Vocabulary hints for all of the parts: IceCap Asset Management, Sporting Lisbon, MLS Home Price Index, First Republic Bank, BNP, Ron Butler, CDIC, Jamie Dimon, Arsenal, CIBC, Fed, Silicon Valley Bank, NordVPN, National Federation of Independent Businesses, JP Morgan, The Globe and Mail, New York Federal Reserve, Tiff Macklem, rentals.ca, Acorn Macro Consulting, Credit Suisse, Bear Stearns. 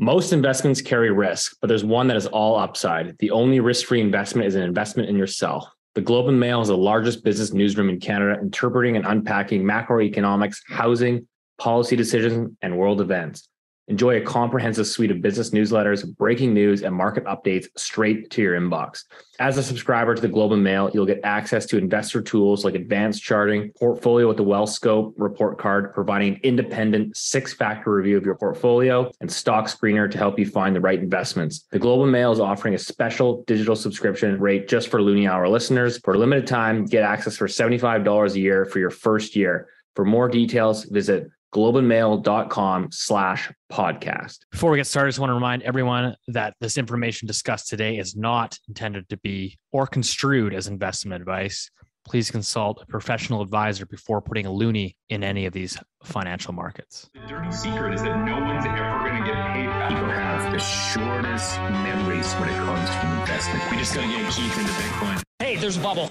Most investments carry risk, but there's one that is all upside. The only risk-free investment is an investment in yourself. The Globe and Mail is the largest business newsroom in Canada, interpreting and unpacking macroeconomics, housing, policy decisions, and world events. Enjoy a comprehensive suite of business newsletters, breaking news, and market updates straight to your inbox. As a subscriber to the Globe and Mail, you'll get access to investor tools like advanced charting, portfolio with the Wellscope report card, providing an independent 6-factor review of your portfolio, and stock screener to help you find the right investments. The Globe and Mail is offering a special digital subscription rate just for Loonie Hour listeners. For a limited time, get access for $75 a year for your first year. For more details, visit globeandmail.com/podcast. Before we get started, I just want to remind everyone that this information discussed today is not intended to be or construed as investment advice. Please consult a professional advisor before putting a loonie in any of these financial markets. The dirty secret is that no one's ever going to get paid back. People have the shortest memories when it comes to investment. We just got to get Keith into Bitcoin. Hey, there's a bubble.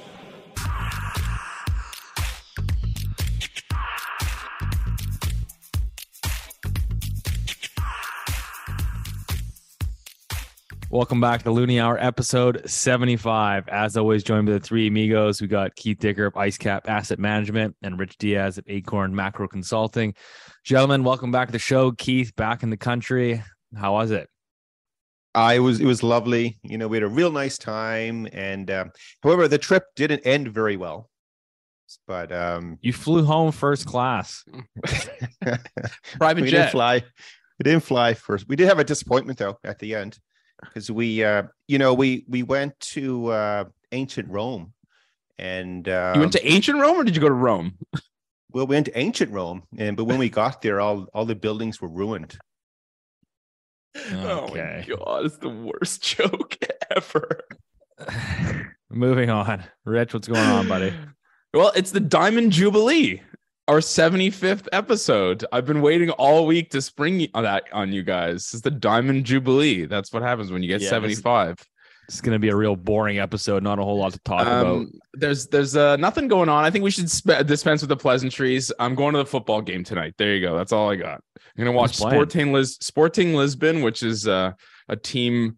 Welcome back to Loonie Hour, episode 75. As always, joined by the three amigos. We got Keith Dicker of IceCap Asset Management and Rich Diaz of Acorn Macro Consulting. Gentlemen, welcome back to the show. Keith, back in the country. How was it? It was lovely. You know, we had a real nice time. And however, the trip didn't end very well. But you flew home first class. Private jet. We didn't fly first. We did have a disappointment, though, at the end. Because we went to ancient Rome, and you went to ancient Rome, or did you go to Rome? Well, we went to ancient Rome, but when we got there, all the buildings were ruined. Okay. Oh my God, it's the worst joke ever. Moving on, Rich, what's going on, buddy? Well, it's the Diamond Jubilee, our 75th episode. I've been waiting all week to spring that on you guys. It's the Diamond Jubilee. That's what happens when you get 75. It's going to be a real boring episode. Not a whole lot to talk about. There's nothing going on. I think we should dispense with the pleasantries. I'm going to the football game tonight. There you go. That's all I got. I'm going to watch Sporting Lisbon, which is a team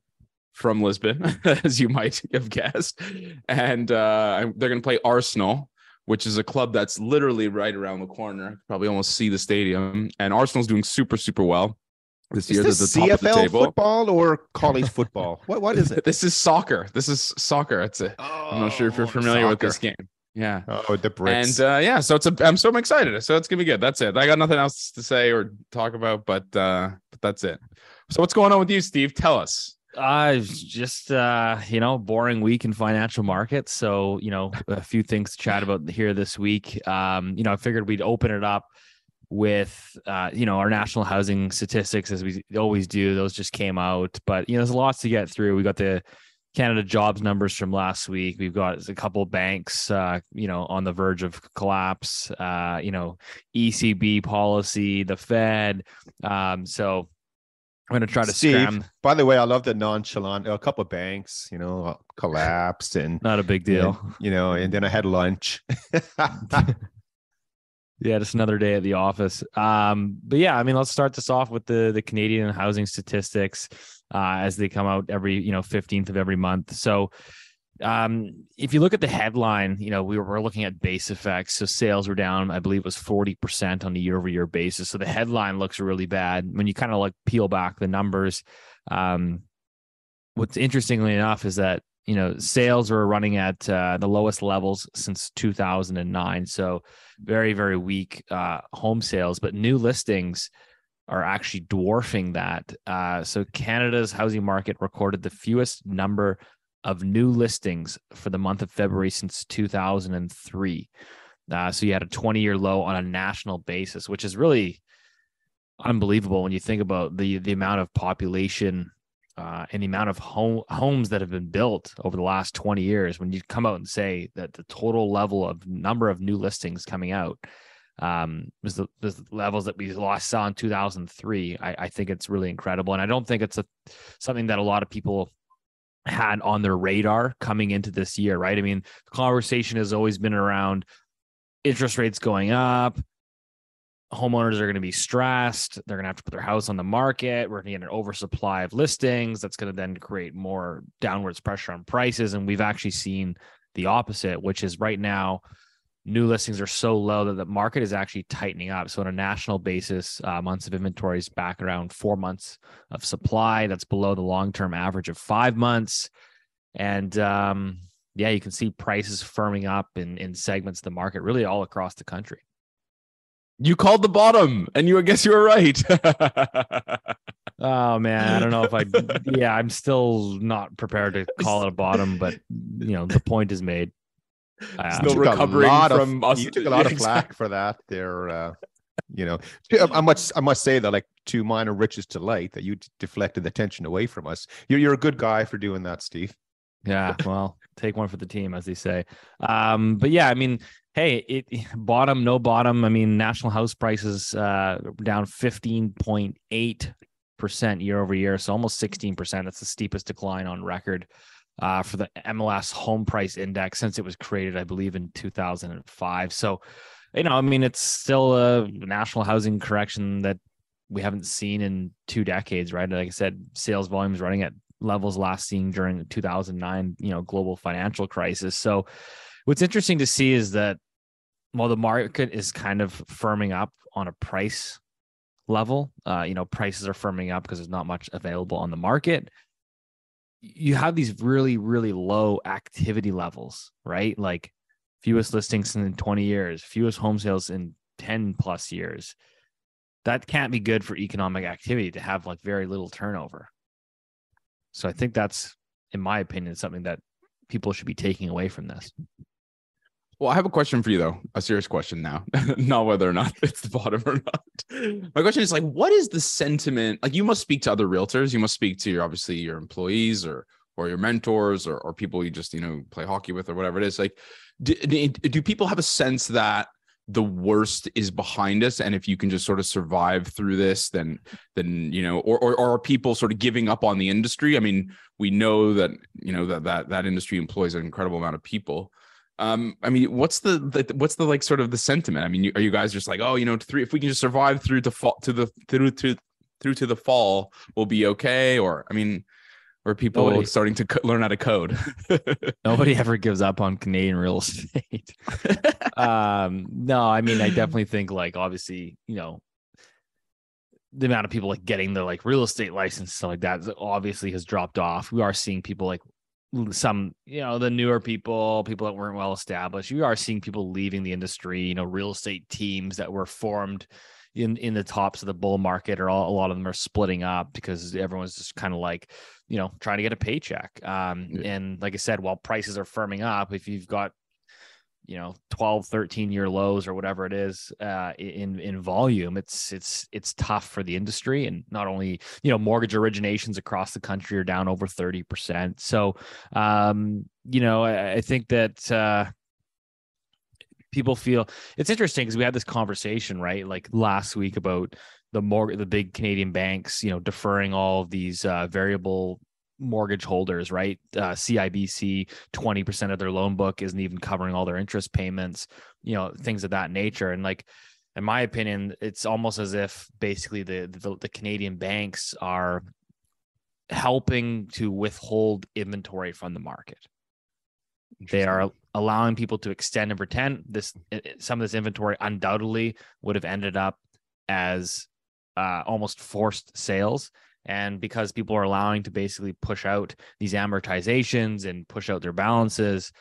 from Lisbon, as you might have guessed. And they're going to play Arsenal, which is a club that's literally right around the corner. Probably almost see the stadium. And Arsenal's doing super, super well this year. Is this the top CFL of the table. Football or college football? What is it? This is soccer. It's a, I'm not sure if you're familiar with this game. Yeah. Oh, the Brits. And I'm excited. So it's going to be good. That's it. I got nothing else to say or talk about, but that's it. So what's going on with you, Steve? Tell us. Just boring week in financial markets. So, a few things to chat about here this week. I figured we'd open it up with, our national housing statistics as we always do. Those just came out, but, there's lots to get through. We got the Canada jobs numbers from last week. We've got a couple of banks, on the verge of collapse, ECB policy, the Fed. So, I'm going to try to scram. By the way, I love the nonchalant. A couple of banks, collapsed and not a big deal. And, and then I had lunch. Yeah, just another day at the office. Let's start this off with the Canadian housing statistics as they come out every 15th of every month. So. If you look at the headline, we're looking at base effects. So sales were down, I believe it was 40% on a year-over-year basis. So the headline looks really bad. When you kind of peel back the numbers, what's interestingly enough is that, sales were running at the lowest levels since 2009. So very, very weak home sales, but new listings are actually dwarfing that. So Canada's housing market recorded the fewest number of new listings for the month of February since 2003. So you had a 20-year low on a national basis, which is really unbelievable when you think about the amount of population and the amount of homes that have been built over the last 20 years. When you come out and say that the total level of number of new listings coming out was the levels that we saw in 2003, I think it's really incredible. And I don't think it's something that a lot of people had on their radar coming into this year, right? I mean, the conversation has always been around interest rates going up, homeowners are going to be stressed. They're going to have to put their house on the market. We're going to get an oversupply of listings. That's going to then create more downwards pressure on prices. And we've actually seen the opposite, which is right now, new listings are so low that the market is actually tightening up. So on a national basis, months of inventory is back around 4 months of supply. That's below the long-term average of 5 months. And yeah, you can see prices firming up in segments of the market, really all across the country. You called the bottom, and I guess you were right. Oh man, I don't know if I'm still not prepared to call it a bottom, but you know, the point is made. Still recovering from us. You took a lot of flack for that. There, you know, I must say that, like, to mine are riches to light, that you deflected the attention away from us. You're a good guy for doing that, Steve. Yeah, well, take one for the team, as they say. But yeah, I mean, hey, no bottom. I mean, national house prices down 15.8% year over year, so almost 16%. That's the steepest decline on record for the MLS Home Price Index since it was created, I believe, in 2005. So, you know, I mean, it's still a national housing correction that we haven't seen in 2 decades, right? Like I said, sales volumes running at levels last seen during the 2009, you know, global financial crisis. So what's interesting to see is that while the market is kind of firming up on a price level, you know, prices are firming up because there's not much available on the market. You have these really, really low activity levels, right? Like fewest listings in 20 years, fewest home sales in 10 plus years. That can't be good for economic activity to have like very little turnover. So I think that's, in my opinion, something that people should be taking away from this. Well, I have a question for you, though, a serious question now, not whether or not it's the bottom or not. My question is, like, what is the sentiment? Like, you must speak to other realtors. You must speak to your employees or your mentors or people you just, you know, play hockey with or whatever it is. Like, do people have a sense that the worst is behind us, and if you can just sort of survive through this, then you know, or are people sort of giving up on the industry? I mean, we know that, you know, that industry employs an incredible amount of people. I mean, what's the like sort of the sentiment? I mean, are you guys just like, oh, you know, if we can just survive through to fall to the fall, we'll be okay? Or I mean, are people starting to learn how to code? Nobody ever gives up on Canadian real estate. No, I mean, I definitely think, like, obviously, you know, the amount of people like getting their like real estate license, stuff like that, obviously has dropped off. We are seeing people like, some, you know, the newer people that weren't well established. You are seeing people leaving the industry. You know, real estate teams that were formed in the tops of the bull market, or a lot of them are splitting up because everyone's just kind of like, you know, trying to get a paycheck. Yeah. And like I said, while prices are firming up, if you've got, you know, 12, 13 year lows or whatever it is in volume, it's tough for the industry. And not only, you know, mortgage originations across the country are down over 30%. So, you know, I think that people feel, it's interesting because we had this conversation, right? Like last week about the big Canadian banks, you know, deferring all of these variable mortgage holders, right? CIBC, 20% of their loan book isn't even covering all their interest payments, you know, things of that nature. And like, in my opinion, it's almost as if basically the Canadian banks are helping to withhold inventory from the market. They are allowing people to extend and pretend some of this inventory undoubtedly would have ended up as almost forced sales. And because people are allowing to basically push out these amortizations and push out their balances,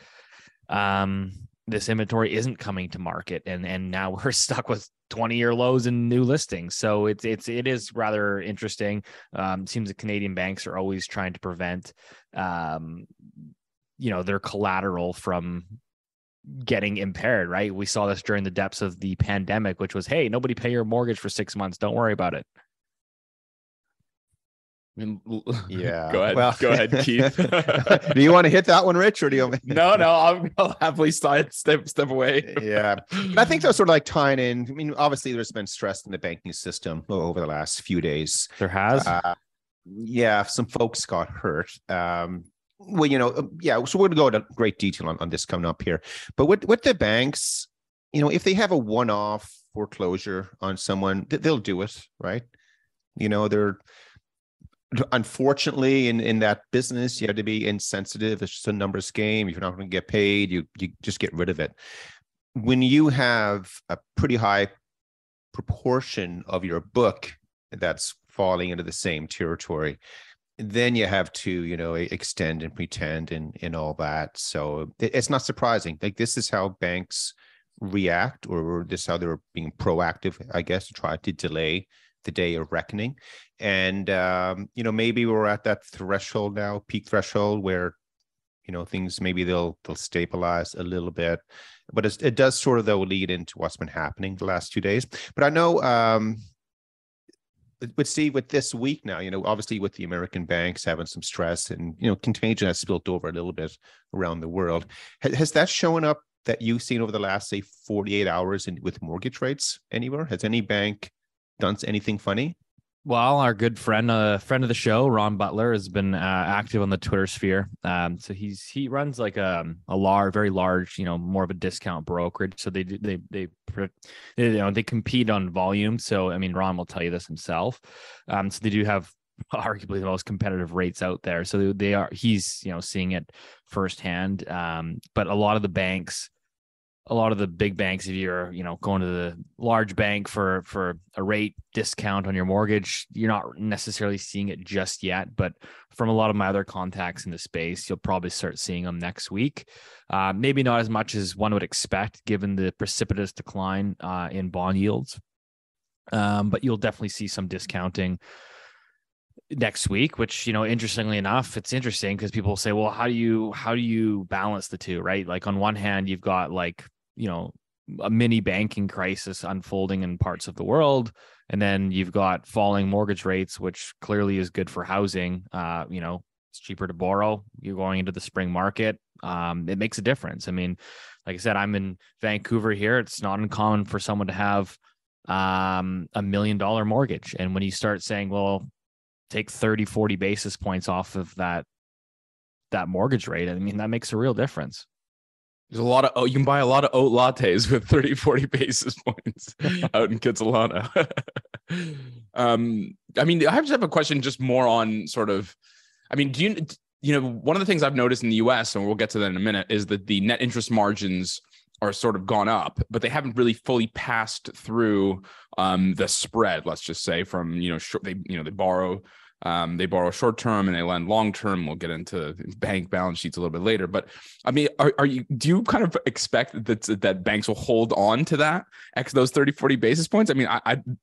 this inventory isn't coming to market, and now we're stuck with 20-year lows in new listings. So it is rather interesting. It seems that Canadian banks are always trying to prevent, you know, their collateral from getting impaired. Right? We saw this during the depths of the pandemic, which was, hey, nobody pay your mortgage for 6 months. Don't worry about it. Yeah. Go ahead. Well, go ahead, Keith. Do you want to hit that one, Rich, or do you? No. I'll happily step away. Yeah, but I think that's sort of like tying in. I mean, obviously, there's been stress in the banking system over the last few days. There has. Yeah, some folks got hurt. Well, you know, yeah. So we're gonna go into great detail on this coming up here. But with the banks, you know, if they have a one-off foreclosure on someone, they'll do it, right? You know, they're unfortunately in that business, you have to be insensitive. It's just a numbers game. If you're not going to get paid, you just get rid of it. When you have a pretty high proportion of your book that's falling into the same territory, then you have to, you know, extend and pretend and all that. So it's not surprising. Like, this is how banks react, or this is how they're being proactive, I guess, to try to delay the day of reckoning. And, you know, maybe we're at that threshold now, peak threshold, where, you know, things, maybe they'll stabilize a little bit. But it does sort of, though, lead into what's been happening the last 2 days. But I know... But see, with this week now, you know, obviously with the American banks having some stress and, you know, contagion has spilled over a little bit around the world. Has that shown up that you've seen over the last, say, 48 hours with mortgage rates anywhere? Has any bank done anything funny? Well, our good friend, friend of the show, Ron Butler, has been active on the Twitter sphere. So he runs like a very large, you know, more of a discount brokerage. So they you know, they compete on volume. So I mean, Ron will tell you this himself. So they do have arguably the most competitive rates out there. So they are, he's, you know, seeing it firsthand. But a lot of the banks. A lot of the big banks, if you're, you know, going to the large bank for a rate discount on your mortgage, you're not necessarily seeing it just yet. But from a lot of my other contacts in the space, you'll probably start seeing them next week. Maybe not as much as one would expect, given the precipitous decline in bond yields. But you'll definitely see some discounting next week, which, you know, interestingly enough, it's interesting because people say, well, how do you balance the two, right? Like, on one hand, you've got, like, you know, a mini banking crisis unfolding in parts of the world. And then you've got falling mortgage rates, which clearly is good for housing. You know, it's cheaper to borrow. You're going into the spring market. It makes a difference. I mean, like I said, I'm in Vancouver here. It's not uncommon for someone to have $1 million mortgage. And when you start saying, well, take 30, 40 basis points off of that mortgage rate, I mean, that makes a real difference. There's a lot of, you can buy a lot of oat lattes with 30, 40 basis points out in Kitsilano. I mean, I just have a question just more on sort of, I mean, you know, one of the things I've noticed in the US, and we'll get to that in a minute, is that the net interest margins are sort of gone up, but they haven't really fully passed through the spread, let's just say, from, you know, they borrow short-term and they lend long-term. We'll get into bank balance sheets a little bit later, but I mean, do you kind of expect that banks will hold on to that, those 30, 40 basis points? I mean, I'm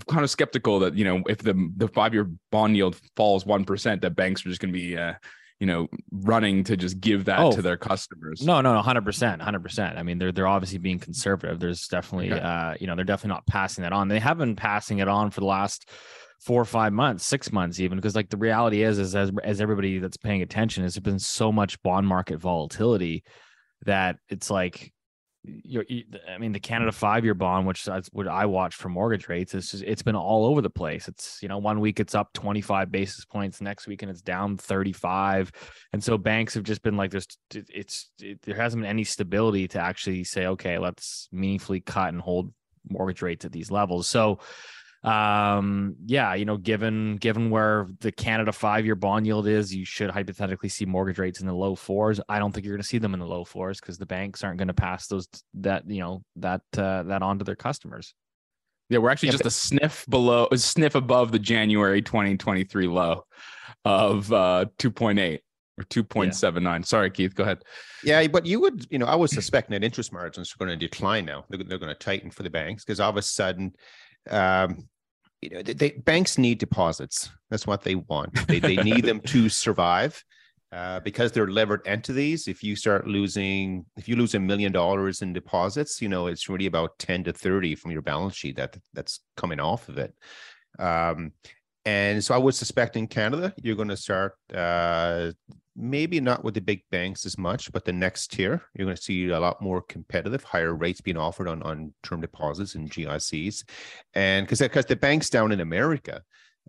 kind of skeptical that, you know, if the 5-year bond yield falls 1%, that banks are just going to be, you know, running to just give that to their customers. No, 100%. I mean, they're obviously being conservative. There's definitely, you know, they're definitely not passing that on. They have been passing it on for the last 4 or 5 months, 6 months even, because, like, the reality is as everybody that's paying attention is, there's been so much bond market volatility that it's like, I mean, the Canada 5-year bond, which that's what I watch for mortgage rates, it's been all over the place. It's, you know, one week it's up 25 basis points, next week and it's down 35. And so banks have just been like, there hasn't been any stability to actually say, okay, let's meaningfully cut and hold mortgage rates at these levels. So, yeah, you know, given where the Canada 5-year bond yield is, you should hypothetically see mortgage rates in the low fours. I don't think you're going to see them in the low fours because the banks aren't going to pass that on to their customers. Yeah, we're actually just a sniff above the January 2023 low of 2.8 or 2.79. Yeah. Sorry, Keith, go ahead. Yeah, but I would suspect net interest margins are going to decline now. They're going to tighten for the banks because all of a sudden, you know, banks need deposits. That's what they want. They need them to survive because they're levered entities. If you lose $1 million in deposits, you know, it's really about 10 to 30 from your balance sheet that's coming off of it. And so I would suspect in Canada, you're going to start maybe not with the big banks as much, but the next tier, you're going to see a lot more competitive, higher rates being offered on term deposits and GICs. And because the banks down in America,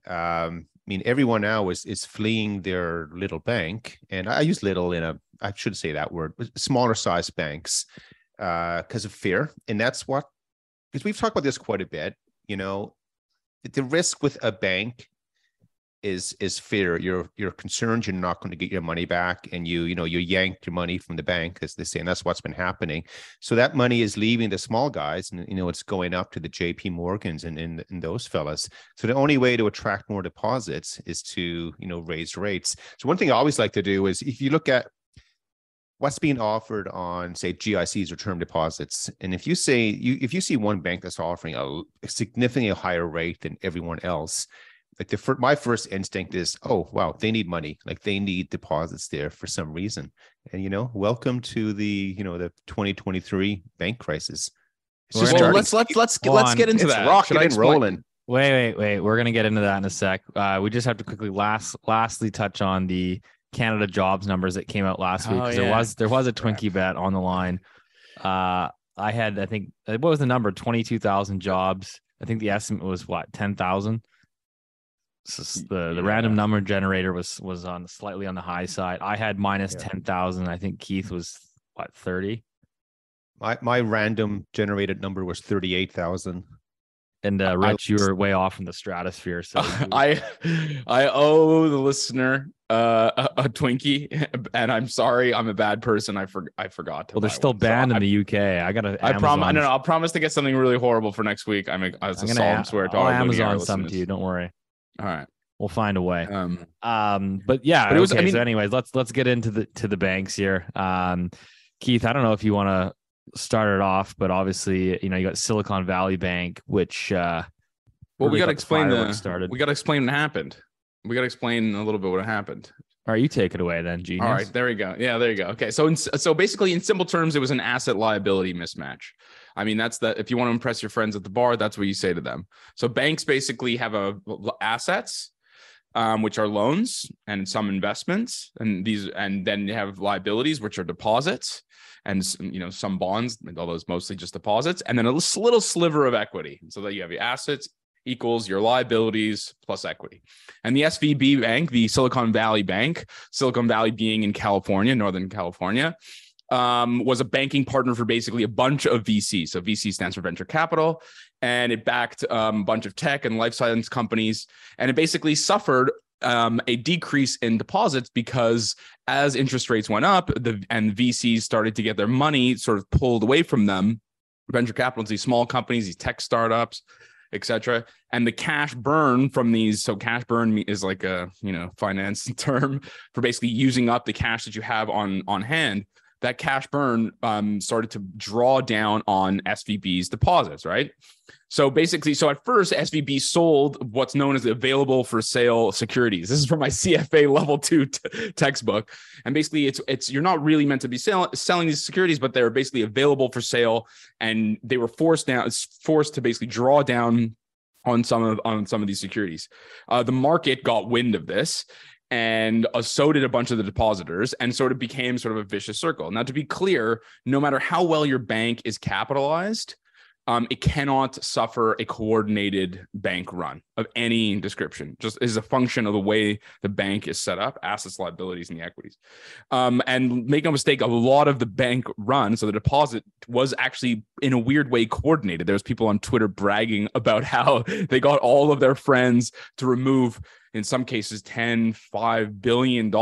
I mean, everyone now is fleeing their little bank. And I use little I should say that word, but smaller size banks because of fear. And that's what because we've talked about this quite a bit, you know, the risk with a bank is fear. You're concerned you're not going to get your money back, and you yanked your money from the bank, as they say, and that's what's been happening. So that money is leaving the small guys, and it's going up to the JP Morgans and those fellas. So the only way to attract more deposits is to raise rates. So one thing I always like to do is, if you look at what's being offered on, say, GICs or term deposits, and if you see one bank that's offering a significantly higher rate than everyone else, like my first instinct is, oh, wow, they need money. Like, they need deposits there for some reason. And, welcome to the, the 2023 bank crisis. Let's get into that. Rocking and rolling. Wait. We're going to get into that in a sec. We just have to quickly lastly touch on the Canada jobs numbers that came out last week. Yeah. There was a Twinkie bet on the line. I think, what was the number? 22,000 jobs. I think the estimate was what? 10,000. So the random number generator was on slightly on the high side. I had minus 10,000. I think Keith was what, 30? My random generated number was 38,000. And Rich, you were way off in the stratosphere. So I owe the listener a Twinkie, and I'm sorry, I'm a bad person. I forgot. Well, they're still banned in the UK. I'll promise to get something really horrible for next week. I'm gonna swear to all Amazon something to you. Don't worry. All right, we'll find a way. But it was. Okay. So anyways, let's get into the banks here. Keith, I don't know if you want to start it off, but obviously, you got Silicon Valley Bank, which we got to explain we got to explain what happened. We got to explain a little bit what happened. All right, you take it away then, genius. All right, there we go. Yeah, there you go. Okay, so basically, in simple terms, it was an asset liability mismatch. I mean, if you want to impress your friends at the bar, that's what you say to them. So banks basically have assets, which are loans and some investments, and then you have liabilities, which are deposits, and some bonds, although it's mostly just deposits, and then a little sliver of equity. So that you have your assets equals your liabilities plus equity. And the SVB Bank, the Silicon Valley Bank, Silicon Valley being in California, Northern California, was a banking partner for basically a bunch of VC. So VC stands for venture capital, and it backed a bunch of tech and life science companies. And it basically suffered a decrease in deposits because as interest rates went up, and VCs started to get their money sort of pulled away from them. Venture capital is these small companies, these tech startups, etc. And the cash burn from these, so cash burn is like a finance term for basically using up the cash that you have on hand. That cash burn started to draw down on SVB's deposits, right? So at first, SVB sold what's known as the available for sale securities. This is from my CFA level 2 textbook. And basically, you're not really meant to be selling these securities, but they're basically available for sale. And they were forced to basically draw down on some of these securities. The market got wind of this, and so did a bunch of the depositors, and sort of became sort of a vicious circle. Now, to be clear, no matter how well your bank is capitalized, it cannot suffer a coordinated bank run of any description. Just is a function of the way the bank is set up, assets, liabilities, and the equities. And make no mistake, a lot of the bank run, so the deposit was actually in a weird way coordinated. There was people on Twitter bragging about how they got all of their friends to remove, in some cases, $5 billion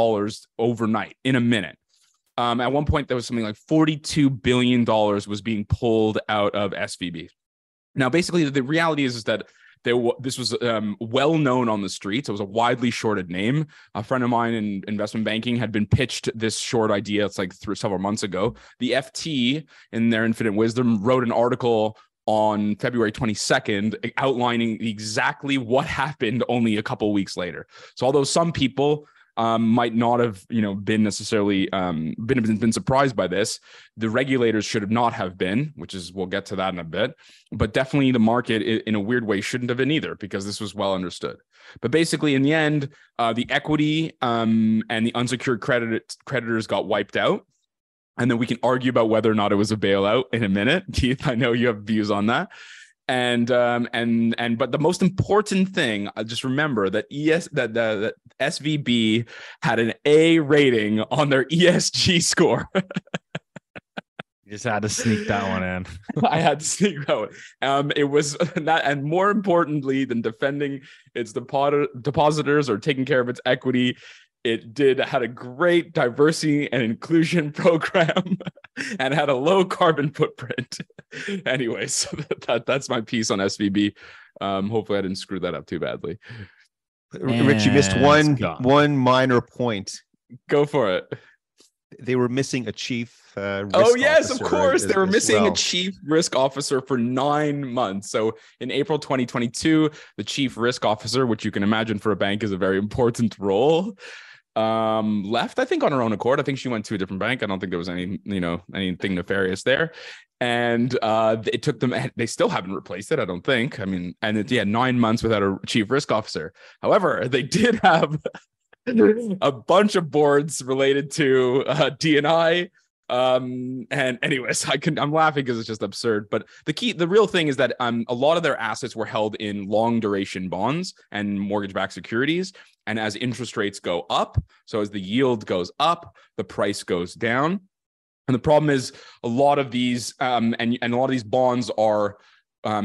overnight in a minute. At one point, there was something like $42 billion was being pulled out of SVB. Now, basically, the reality is that this was well known on the streets. It was a widely shorted name. A friend of mine in investment banking had been pitched this short idea. It's like several months ago. The FT, in their infinite wisdom, wrote an article on February 22nd, outlining exactly what happened only a couple of weeks later. So although some people might not have, been necessarily been surprised by this, the regulators should not have been, which is, we'll get to that in a bit, but definitely the market in a weird way shouldn't have been either, because this was well understood. But basically, in the end, the equity and the unsecured creditors got wiped out. And then we can argue about whether or not it was a bailout in a minute. Keith, I know you have views on that. But the most important thing, just remember that that SVB had an A rating on their ESG score. You just had to sneak that one in. I had to sneak that one. It was that, and more importantly than defending its depositors or taking care of its equity, it had a great diversity and inclusion program and had a low carbon footprint. Anyway, so that's my piece on SVB. Hopefully I didn't screw that up too badly. And Rich, you missed one minor point. Go for it. They were missing a chief risk officer. Oh, yes, of course. They were missing a chief risk officer for 9 months. So in April 2022, the chief risk officer, which you can imagine for a bank is a very important role, left, I think, on her own accord. I think she went to a different bank. I don't think there was anything nefarious there. And it took them, they still haven't replaced it, I don't think. I mean, and yeah, 9 months without a chief risk officer. However, they did have a bunch of boards related to D&I. And anyways, I'm laughing because it's just absurd. But the real thing is that a lot of their assets were held in long duration bonds and mortgage-backed securities. And as interest rates go up, so as the yield goes up, the price goes down. And the problem is a lot of these and a lot of these bonds are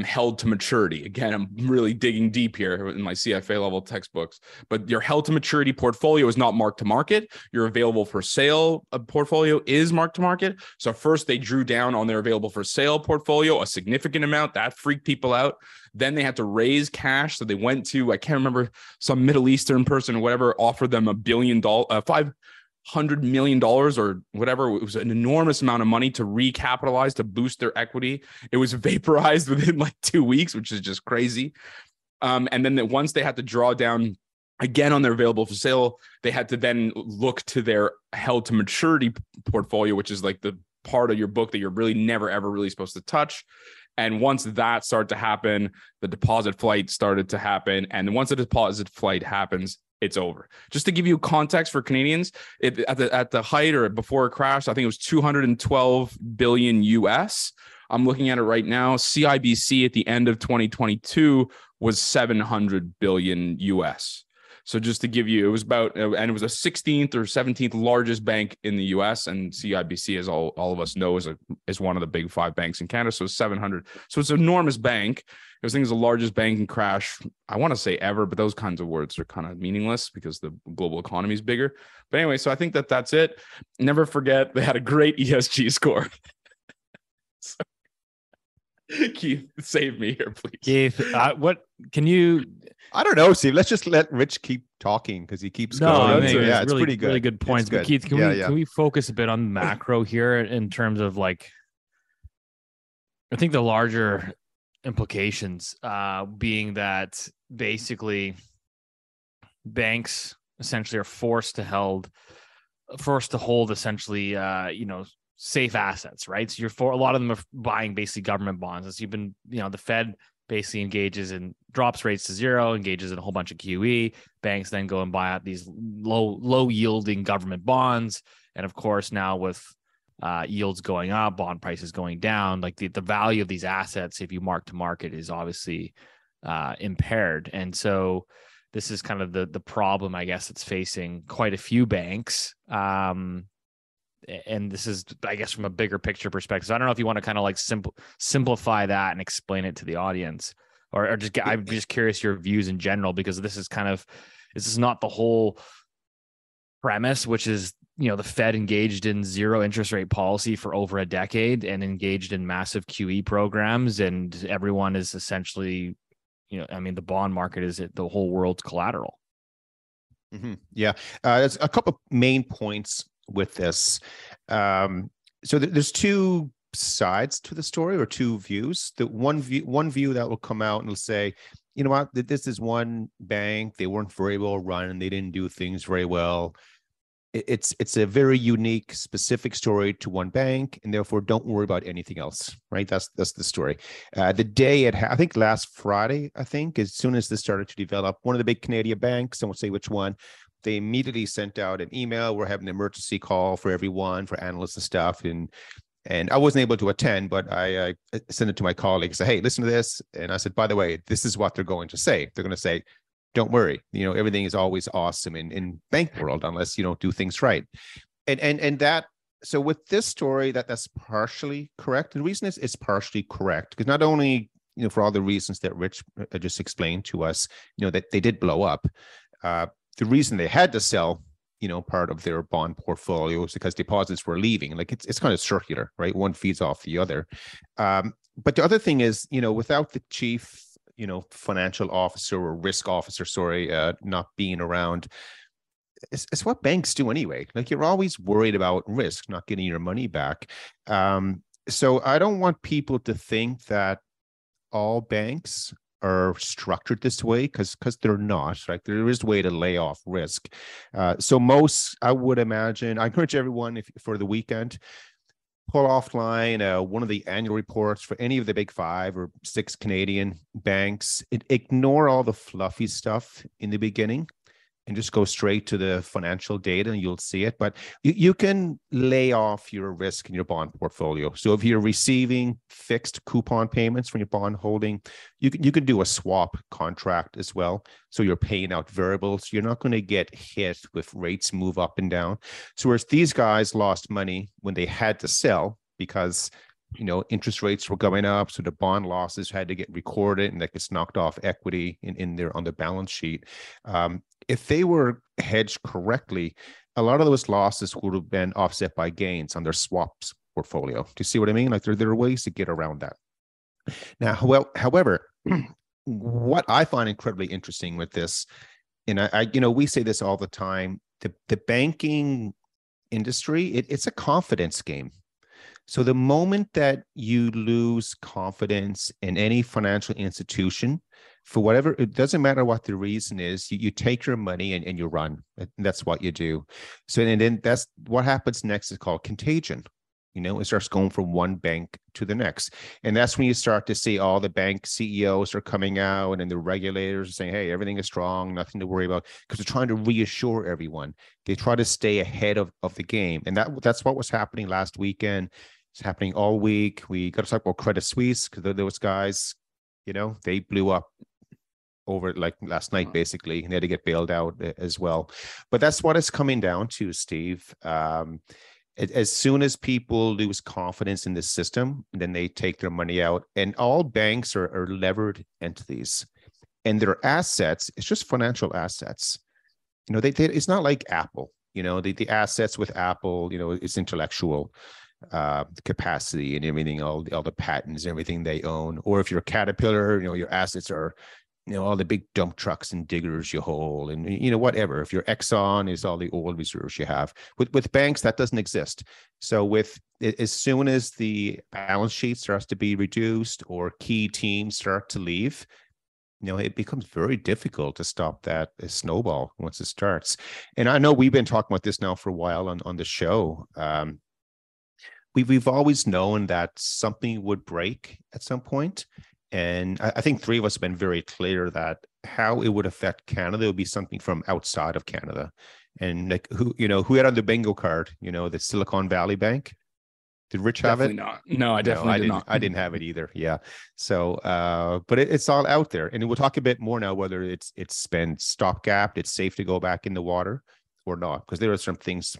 held to maturity. Again, I'm really digging deep here in my CFA level textbooks, but your held to maturity portfolio is not mark to market. Your available for sale portfolio is mark to market. So first they drew down on their available for sale portfolio, a significant amount that freaked people out. Then they had to raise cash. So they went to, I can't remember, some Middle Eastern person or whatever, offered them $500 million or whatever. It was an enormous amount of money to recapitalize, to boost their equity. It was vaporized within like 2 weeks, which is just crazy. And then once they had to draw down again on their available for sale, they had to then look to their held to maturity portfolio, which is like the part of your book that you're really never, ever really supposed to touch. And once that started to happen, the deposit flight started to happen. And once the deposit flight happens, it's over. Just to give you context for Canadians, at the height or before it crashed, I think it was 212 billion US. I'm looking at it right now. CIBC at the end of 2022 was 700 billion US. So just to give you, it was about, and it was a 16th or 17th largest bank in the US, and CIBC, as all of us know, is one of the big five banks in Canada. So it's 700. So it's an enormous bank. I think it's the largest banking crash, I want to say ever, but those kinds of words are kind of meaningless because the global economy is bigger. But anyway, so I think that's it. Never forget, they had a great ESG score. So, Keith, save me here, please. Keith, what can you? I don't know, Steve. Let's just let Rich keep talking because he keeps going. I mean, it's really, pretty good. Really good points. But Keith, can we focus a bit on macro here in terms of like, I think the larger implications being that basically banks essentially are forced to hold essentially safe assets, right? So a lot of them are buying basically government bonds. As you've been, the Fed basically engages in drops rates to zero, engages in a whole bunch of QE. Banks then go and buy out these low yielding government bonds, and of course now with yields going up, bond prices going down, like the value of these assets, if you mark to market, is obviously impaired. And so this is kind of the problem, I guess, that's facing quite a few banks. And this is, I guess, from a bigger picture perspective. So I don't know if you want to kind of like simplify that and explain it to the audience, or just I'm just curious your views in general, because this is not the whole premise, which is, the Fed engaged in zero interest rate policy for over a decade and engaged in massive QE programs. And everyone is essentially, the bond market is the whole world's collateral. Mm-hmm. Yeah. There's a couple of main points with this. So there's two sides to the story, or two views. The one view that will come out and will say, you know what, this is one bank. They weren't very well run and they didn't do things very well. It's a very unique, specific story to one bank, and therefore don't worry about anything else, right? That's the story. The day I think last Friday, as soon as this started to develop, one of the big Canadian banks, I won't say which one, they immediately sent out an email. We're having an emergency call for everyone, for analysts and stuff. And I wasn't able to attend, but I sent it to my colleagues. Hey, listen to this. And I said, by the way, this is what they're going to say. They're going to say, don't worry, everything is always awesome in bank world unless you don't do things right. And that So with this story, that's partially correct. The reason is it's partially correct because not only, you know, for all the reasons that Rich just explained to us, you know, that they did blow up. The reason they had to sell, you know, part of their bond portfolio was because deposits were leaving. Like it's kind of circular, right? One feeds off the other. But the other thing is, you know, without the chief, you know, financial officer or risk officer, not being around, it's what banks do anyway. Like you're always worried about risk, not getting your money back. So I don't want people to think that all banks are structured this way because they're not, right? There is a way to lay off risk. So most, I would imagine, I encourage everyone if for the weekend, pull offline one of the annual reports for any of the big 5 or 6 Canadian banks. Ignore all the fluffy stuff in the beginning and just go straight to the financial data and you'll see it. But you can lay off your risk in your bond portfolio. So if you're receiving fixed coupon payments from your bond holding, you can do a swap contract as well. So you're paying out variables. You're not going to get hit with rates move up and down. So whereas these guys lost money when they had to sell because, you know, interest rates were going up, so the bond losses had to get recorded and that gets knocked off equity in there on the balance sheet. If they were hedged correctly, a lot of those losses would have been offset by gains on their swaps portfolio. Do you see what I mean? Like there are ways to get around that. Now, well, however, what I find incredibly interesting with this, and I you know, we say this all the time, the banking industry, it's a confidence game. So the moment that you lose confidence in any financial institution, for whatever, it doesn't matter what the reason is, you take your money and you run. And that's what you do. So and then that's what happens next is called contagion. You know, it starts going from one bank to the next. And that's when you start to see all the bank CEOs are coming out and the regulators are saying, hey, everything is strong, nothing to worry about, because they're trying to reassure everyone. They try to stay ahead of the game. And that's what was happening last weekend. It's happening all week. We got to talk about Credit Suisse because those guys, you know, they blew up over like last night, basically, and they had to get bailed out as well. But that's what it's coming down to, Steve. As soon as people lose confidence in the system, then they take their money out. And all banks are levered entities. And their assets, it's just financial assets. You know, they it's not like Apple. You know, the assets with Apple, you know, it's intellectual capacity and everything, all the patents, everything they own. Or if you're Caterpillar, you know, your assets are, you know, all the big dump trucks and diggers you hold and, you know, whatever. If your Exxon is all the oil reserves you have. With banks, that doesn't exist. So as soon as the balance sheet starts to be reduced or key teams start to leave, you know, it becomes very difficult to stop that snowball once it starts. And I know we've been talking about this now for a while on the show. We've always known that something would break at some point. And I think three of us have been very clear that how it would affect Canada would be something from outside of Canada. And like who had on the bingo card, you know, the Silicon Valley Bank? Did Rich definitely have it? Not. No, I definitely didn't. I didn't have it either. Yeah. So, but it's all out there. And we'll talk a bit more now, whether it's been stopgapped, it's safe to go back in the water or not, because there are some things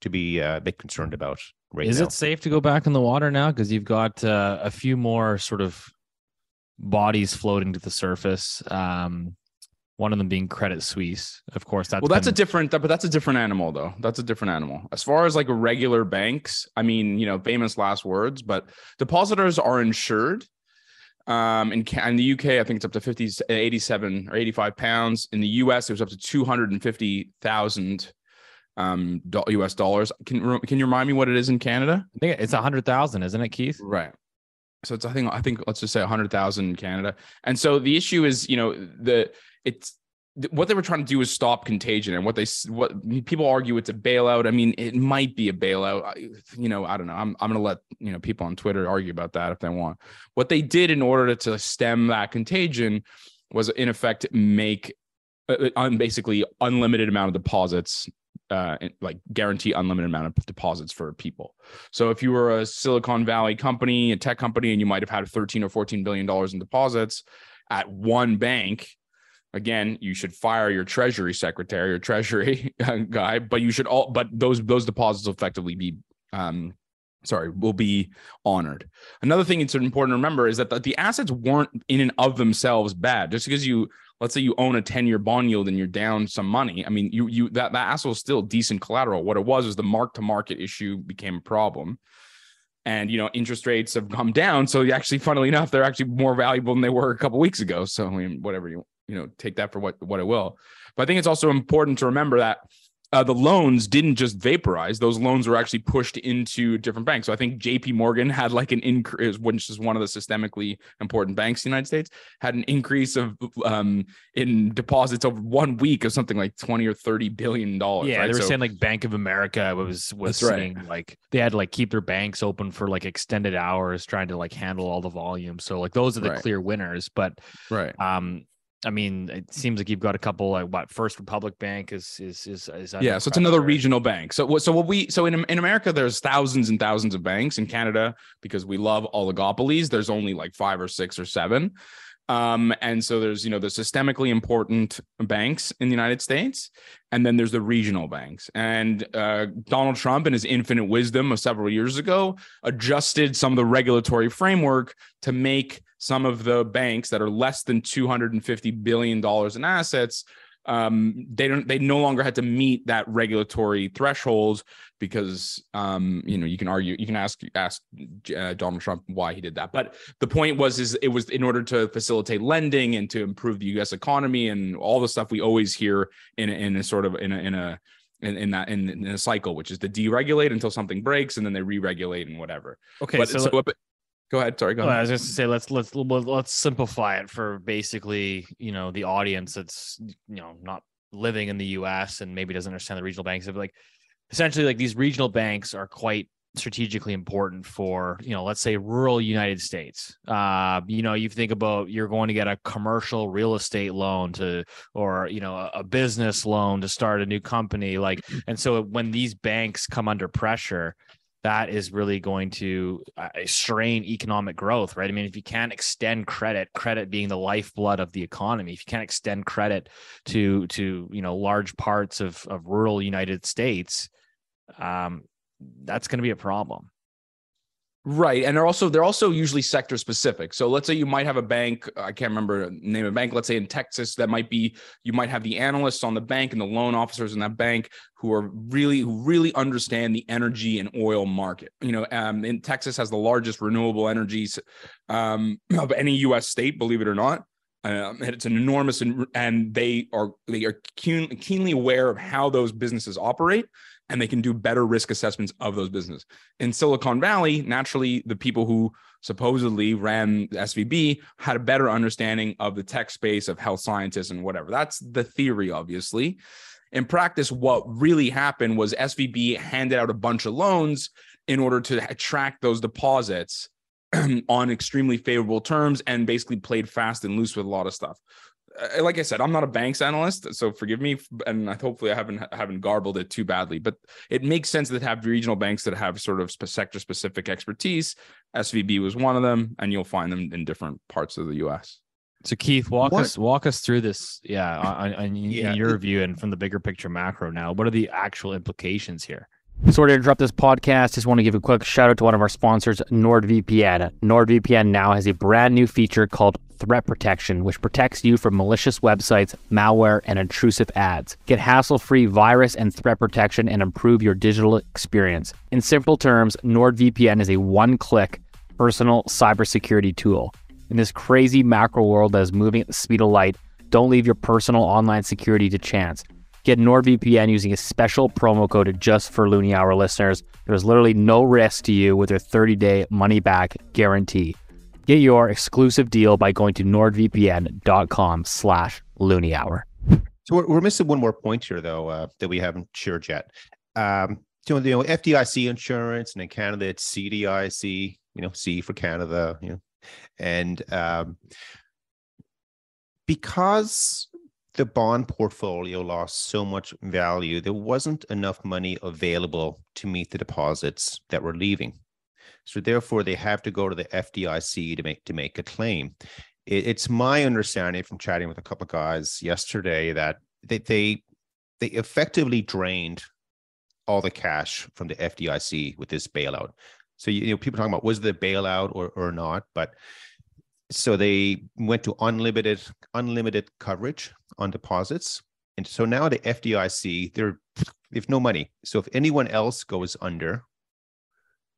to be a bit concerned about right now. Is it safe to go back in the water now? Because you've got a few more sort of bodies floating to the surface. One of them being Credit Suisse, of course. That's a different animal, though. That's a different animal. As far as like regular banks, I mean, you know, famous last words, but depositors are insured. In the UK, I think it's up to 87 or 85 pounds. In the US, it was up to $250,000 US dollars. Can you remind me what it is in Canada? I think it's 100,000, isn't it, Keith? Right. So it's, I think let's just say 100,000 in Canada. And so the issue is, you know, what they were trying to do is stop contagion, and what people argue it's a bailout. I mean, it might be a bailout. I don't know. I'm going to let, you know, people on Twitter argue about that if they want. What they did in order to stem that contagion was in effect make basically unlimited amount of deposits. Like guarantee unlimited amount of deposits for people. So if you were a Silicon Valley company, a tech company, and you might have had $13 or $14 billion in deposits at one bank, again, you should fire your treasury secretary or treasury guy, but those deposits will effectively be will be honored. Another thing it's important to remember is that the assets weren't in and of themselves bad. Just because you, let's say you own a 10-year bond yield and you're down some money, I mean, that asset was still decent collateral. What it was the mark-to-market issue became a problem. And, you know, interest rates have come down. So actually, funnily enough, they're actually more valuable than they were a couple of weeks ago. So I mean, whatever, you know, take that for what it will. But I think it's also important to remember that the loans didn't just vaporize. Those loans were actually pushed into different banks. So I think JP Morgan had like an increase, which is one of the systemically important banks in the United States, had an increase of in deposits over 1 week of something like $20 or $30 billion. Yeah, right? They were saying like Bank of America was seeing like they had to like keep their banks open for like extended hours, trying to like handle all the volume. So like those are the clear winners. But I mean, it seems like you've got a couple like what First Republic Bank is yeah. So it's another regional bank. So in America, there's thousands and thousands of banks. In Canada, because we love oligopolies, there's only like 5 or 6 or 7. And so there's, you know, the systemically important banks in the United States, and then there's the regional banks. And Donald Trump, in his infinite wisdom of several years ago, adjusted some of the regulatory framework to make some of the banks that are less than $250 billion in assets, they no longer had to meet that regulatory threshold because, you know, you can ask Donald Trump why he did that. But the point was it was in order to facilitate lending and to improve the U.S. economy and all the stuff we always hear in a cycle, which is to deregulate until something breaks and then they re-regulate and whatever. Okay. Go ahead. Sorry. Go ahead. I was just to say, let's simplify it for basically, you know, the audience that's, you know, not living in the US and maybe doesn't understand the regional banks. But like essentially like these regional banks are quite strategically important for, you know, let's say rural United States. You know, you think about you're going to get a commercial real estate loan or, you know, a business loan to start a new company. Like, and so when these banks come under pressure, that is really going to strain economic growth, right? I mean, if you can't extend credit being the lifeblood of the economy, if you can't extend credit to you know, large parts of rural United States, that's going to be a problem. Right. And they're also usually sector specific. So let's say you might have a bank, I can't remember the name of a bank, let's say in Texas, that might be, you might have the analysts on the bank and the loan officers in that bank who are really understand the energy and oil market. You know, in Texas has the largest renewable energies of any U.S. state, believe it or not. And it's an enormous, and they are keenly aware of how those businesses operate. And they can do better risk assessments of those businesses. In Silicon Valley, naturally, the people who supposedly ran SVB had a better understanding of the tech space, of health scientists and whatever. That's the theory, obviously. In practice, what really happened was SVB handed out a bunch of loans in order to attract those deposits on extremely favorable terms and basically played fast and loose with a lot of stuff. Like I said, I'm not a banks analyst, so forgive me, and hopefully I haven't garbled it too badly. But it makes sense that have regional banks that have sort of sector-specific expertise. SVB was one of them, and you'll find them in different parts of the U.S. So Keith, walk us through this, in your view, and from the bigger picture macro now. What are the actual implications here? Sorry to interrupt this podcast. Just want to give a quick shout out to one of our sponsors, NordVPN. NordVPN now has a brand new feature called Threat Protection, which protects you from malicious websites, malware, and intrusive ads. Get hassle-free virus and threat protection and improve your digital experience. In simple terms, NordVPN is a one-click personal cybersecurity tool. In this crazy macro world that is moving at the speed of light, don't leave your personal online security to chance. Get NordVPN using a special promo code just for Looney Hour listeners. There's literally no risk to you with their 30-day money-back guarantee. Get your exclusive deal by going to nordvpn.com/Looney Hour. So we're missing one more point here, though, that we haven't shared yet. You know, FDIC insurance, and in Canada, it's CDIC, you know, C for Canada, you know, and because the bond portfolio lost so much value, there wasn't enough money available to meet the deposits that were leaving. So therefore, they have to go to the FDIC to make a claim. It's my understanding from chatting with a couple of guys yesterday that they effectively drained all the cash from the FDIC with this bailout. So, you know, people are talking about, was the bailout or not? But so they went to unlimited coverage on deposits. And so now the FDIC, they've no money. So if anyone else goes under,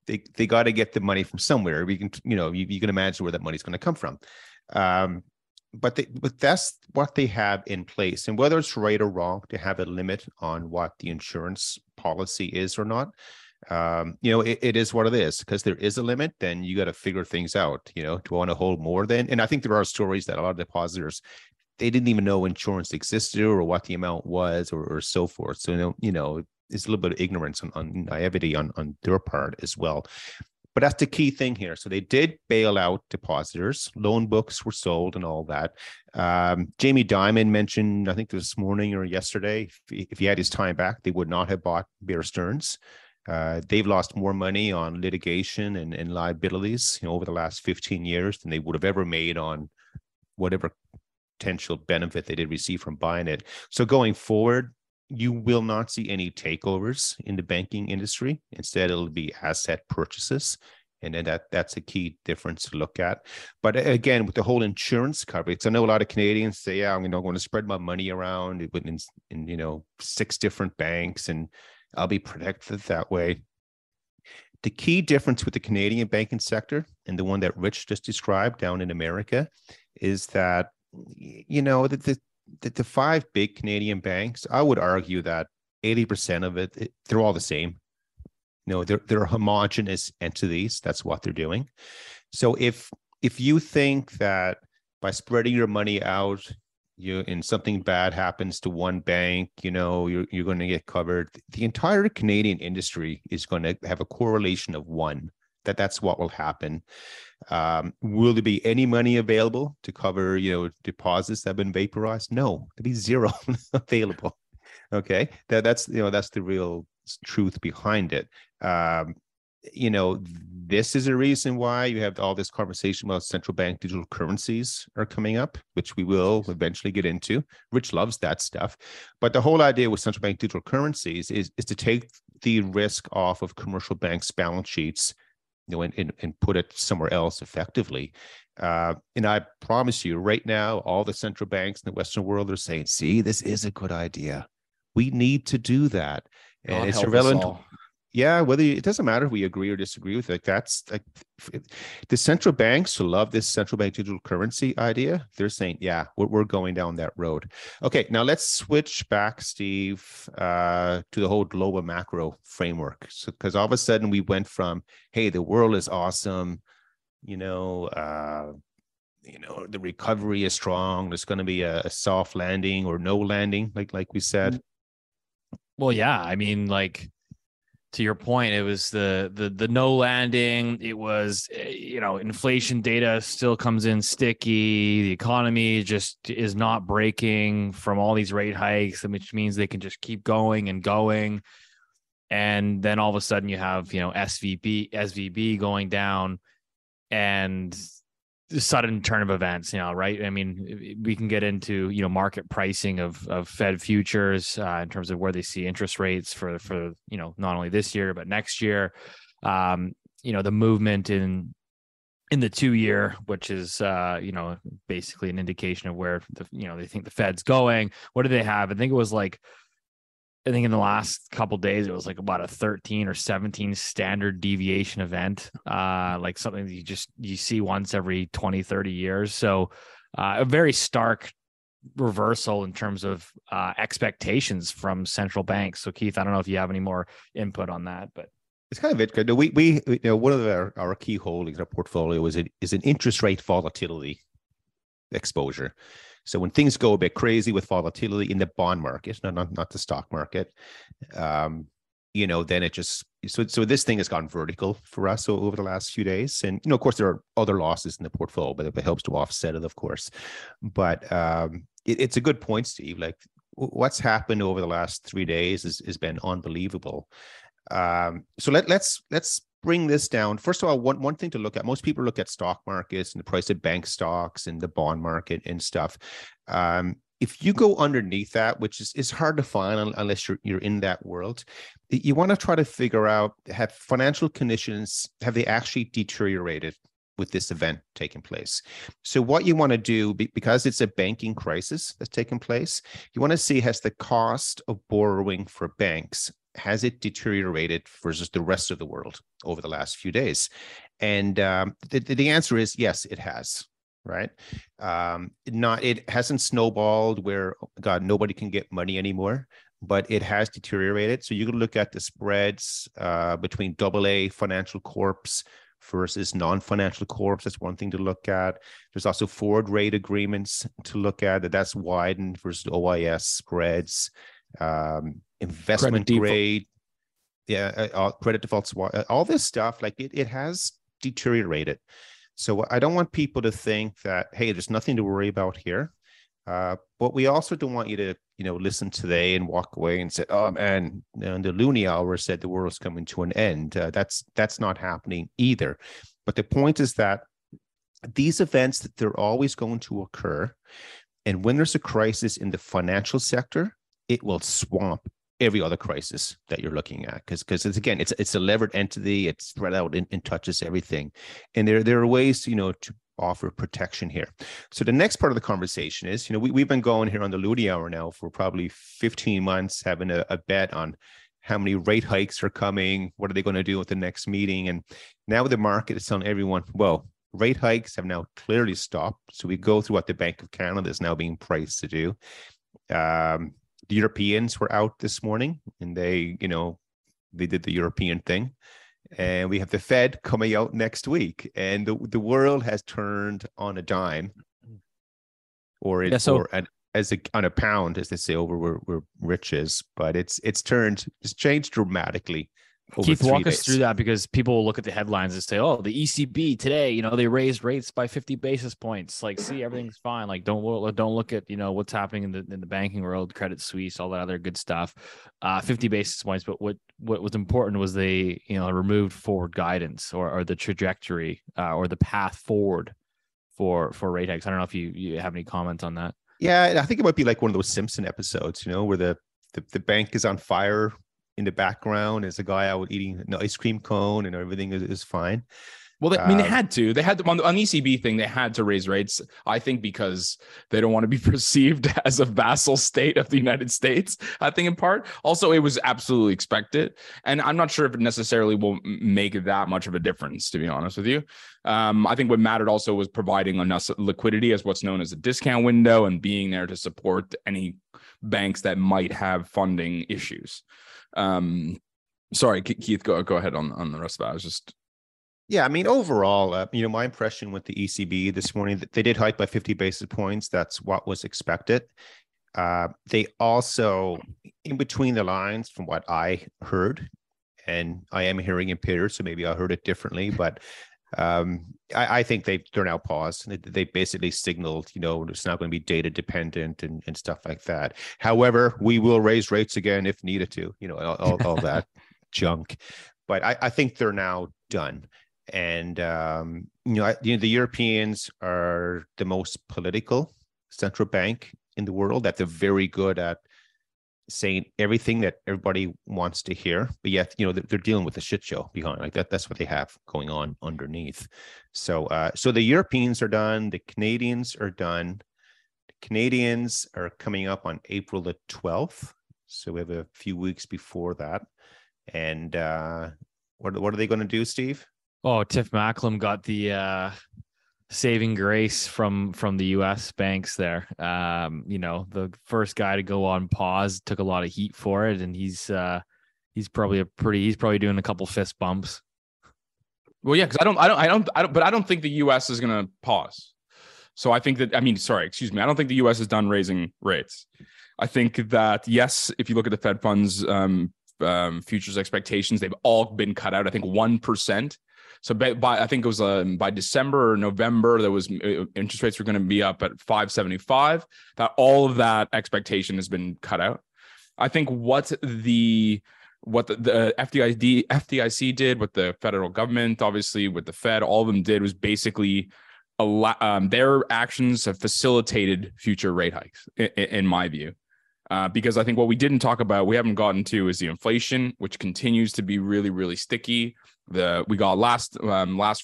they got to get the money from somewhere. We can, you know, you can imagine where that money's going to come from. But that's what they have in place. And whether it's right or wrong to have a limit on what the insurance policy is or not, you know, it is what it is, because there is a limit. Then you got to figure things out. You know, do I want to hold more than? And I think there are stories that a lot of depositors, they didn't even know insurance existed or what the amount was or so forth. So, you know, it's a little bit of ignorance on naivety on their part as well. But that's the key thing here. So they did bail out depositors. Loan books were sold and all that. Jamie Dimon mentioned, I think this morning or yesterday, if he had his time back, they would not have bought Bear Stearns. They've lost more money on litigation and liabilities, you know, over the last 15 years than they would have ever made on whatever potential benefit they did receive from buying it. So going forward, you will not see any takeovers in the banking industry. Instead, it'll be asset purchases. And then that's a key difference to look at. But again, with the whole insurance coverage, I know a lot of Canadians say, yeah, I'm going to spread my money around in you know, 6 different banks, and I'll be protected that way. The key difference with the Canadian banking sector and the one that Rich just described down in America is that, you know, the 5 big Canadian banks, I would argue that 80% of it, they're all the same. You know, they're homogenous entities. That's what they're doing. So if you think that by spreading your money out, and something bad happens to one bank, you know, you're going to get covered. The entire Canadian industry is going to have a correlation of 1. That's what will happen. Will there be any money available to cover, you know, deposits that have been vaporized? No, there'll be 0 available. Okay, that's you know, that's the real truth behind it. You know, this is a reason why you have all this conversation about central bank digital currencies are coming up, which we will eventually get into. Rich loves that stuff. But the whole idea with central bank digital currencies is to take the risk off of commercial banks' balance sheets, you know, and put it somewhere else effectively. And I promise you right now, all the central banks in the Western world are saying, see, this is a good idea. We need to do that. And God, it's irrelevant. Yeah, whether it doesn't matter if we agree or disagree with it. That's like the central banks who love this central bank digital currency idea. They're saying, yeah, we're going down that road. Okay, now let's switch back, Steve, to the whole global macro framework. So, because all of a sudden we went from, hey, the world is awesome, you know, the recovery is strong. There's going to be a soft landing or no landing, like we said. Well, yeah, I mean, like, to your point, it was the no landing. It was, you know, inflation data still comes in sticky. The economy just is not breaking from all these rate hikes, which means they can just keep going and going. And then all of a sudden you have, you know, SVB going down and the sudden turn of events, you know, right? I mean, we can get into, you know, market pricing of Fed futures in terms of where they see interest rates for, you know, not only this year, but next year. You know, the movement in the 2-year, which is, you know, basically an indication of where, you know, they think the Fed's going. What do they have? I think in the last couple of days, it was like about a 13 or 17 standard deviation event, like something that you see once every 20, 30 years. So a very stark reversal in terms of expectations from central banks. So Keith, I don't know if you have any more input on that, but it's kind of it. We you know, one of our key holdings in our portfolio is an interest rate volatility exposure. So when things go a bit crazy with volatility in the bond market, not the stock market, you know, then it just, so this thing has gone vertical for us over the last few days. And, you know, of course, there are other losses in the portfolio, but it helps to offset it, of course. But it's a good point, Steve. Like, what's happened over the last 3 days has been unbelievable. So let's bring this down. First of all, one thing to look at, most people look at stock markets and the price of bank stocks and the bond market and stuff. If you go underneath that, which is hard to find unless you're in that world, you want to try to figure out, have financial conditions, have they actually deteriorated with this event taking place? So what you want to do, because it's a banking crisis that's taken place, you want to see, has the cost of borrowing for banks, has it deteriorated versus the rest of the world over the last few days? And the answer is yes, it has. Right? It hasn't snowballed where, God, nobody can get money anymore, but it has deteriorated. So you can look at the spreads between AA financial corps versus non-financial corps. That's one thing to look at. There's also forward rate agreements to look at. That's widened versus OIS spreads, investment grade, credit defaults, all this stuff. Like it has deteriorated. So I don't want people to think that, hey, there's nothing to worry about here. But we also don't want you to, listen today and walk away and say, oh man, and the loony hour said the world's coming to an end. That's not happening either. But the point is that these events, that they're always going to occur. And when there's a crisis in the financial sector, it will swamp every other crisis that you're looking at, because it's a levered entity, it's spread out and touches everything, and there are ways to offer protection here. So the next part of the conversation is, we've been going here on the Looney Hour now for probably 15 months, having a bet on how many rate hikes are coming, what are they going to do at the next meeting, and now the market is telling everyone, well, rate hikes have now clearly stopped. So we go through what the Bank of Canada is now being priced to do. The Europeans were out this morning and they did the European thing. And we have the Fed coming out next week. And the world has turned on a dime on a pound, as they say over where rich is. But it's changed dramatically. Keith, walk us through that, because people will look at the headlines and say, oh, the ECB today, they raised rates by 50 basis points. Like, see, everything's fine. Like, don't look at, what's happening in the banking world, Credit Suisse, all that other good stuff, 50 basis points. But what was important was they, removed forward guidance or the trajectory or the path forward for rate hikes. I don't know if you have any comments on that. Yeah, I think it might be like one of those Simpson episodes, where the bank is on fire. In the background is a guy out eating an ice cream cone and everything is fine. Well, they had to on the ECB thing, they had to raise rates, I think, because they don't want to be perceived as a vassal state of the United States, I think, in part. Also, it was absolutely expected. And I'm not sure if it necessarily will make that much of a difference, to be honest with you. I think what mattered also was providing enough liquidity as what's known as a discount window and being there to support any banks that might have funding issues. Sorry, Keith, go ahead on the rest of that. I was just... Yeah, I mean, overall, my impression with the ECB this morning, that they did hike by 50 basis points. That's what was expected. They also, in between the lines from what I heard, and I am hearing impaired, so maybe I heard it differently, but I think they're now paused. They basically signaled, it's not going to be data dependent and stuff like that. However, we will raise rates again if needed to, all that junk. But I think they're now done. And, the Europeans are the most political central bank in the world, that they're very good at saying everything that everybody wants to hear, but yet, they're dealing with a shit show behind, like that. That's what they have going on underneath. So the Europeans are done. The Canadians are done. The Canadians are coming up on April the 12th. So we have a few weeks before that. And what are they going to do, Steve? Oh, Tiff Macklem got the saving grace from the U.S. banks there. The first guy to go on pause took a lot of heat for it, and he's probably doing a couple fist bumps. Well, yeah, because I don't think the U.S. is going to pause. So I think that I don't think the U.S. is done raising rates. I think that yes, if you look at the Fed funds futures expectations, they've all been cut out. I think 1%. So by December or November, there was interest rates were going to be up at 5.75. That all of that expectation has been cut out. I think what the FDIC did, what the federal government, obviously, what the Fed, all of them did was basically their actions have facilitated future rate hikes, in my view. Because I think what we didn't talk about, we haven't gotten to, is the inflation, which continues to be really, really sticky. We got last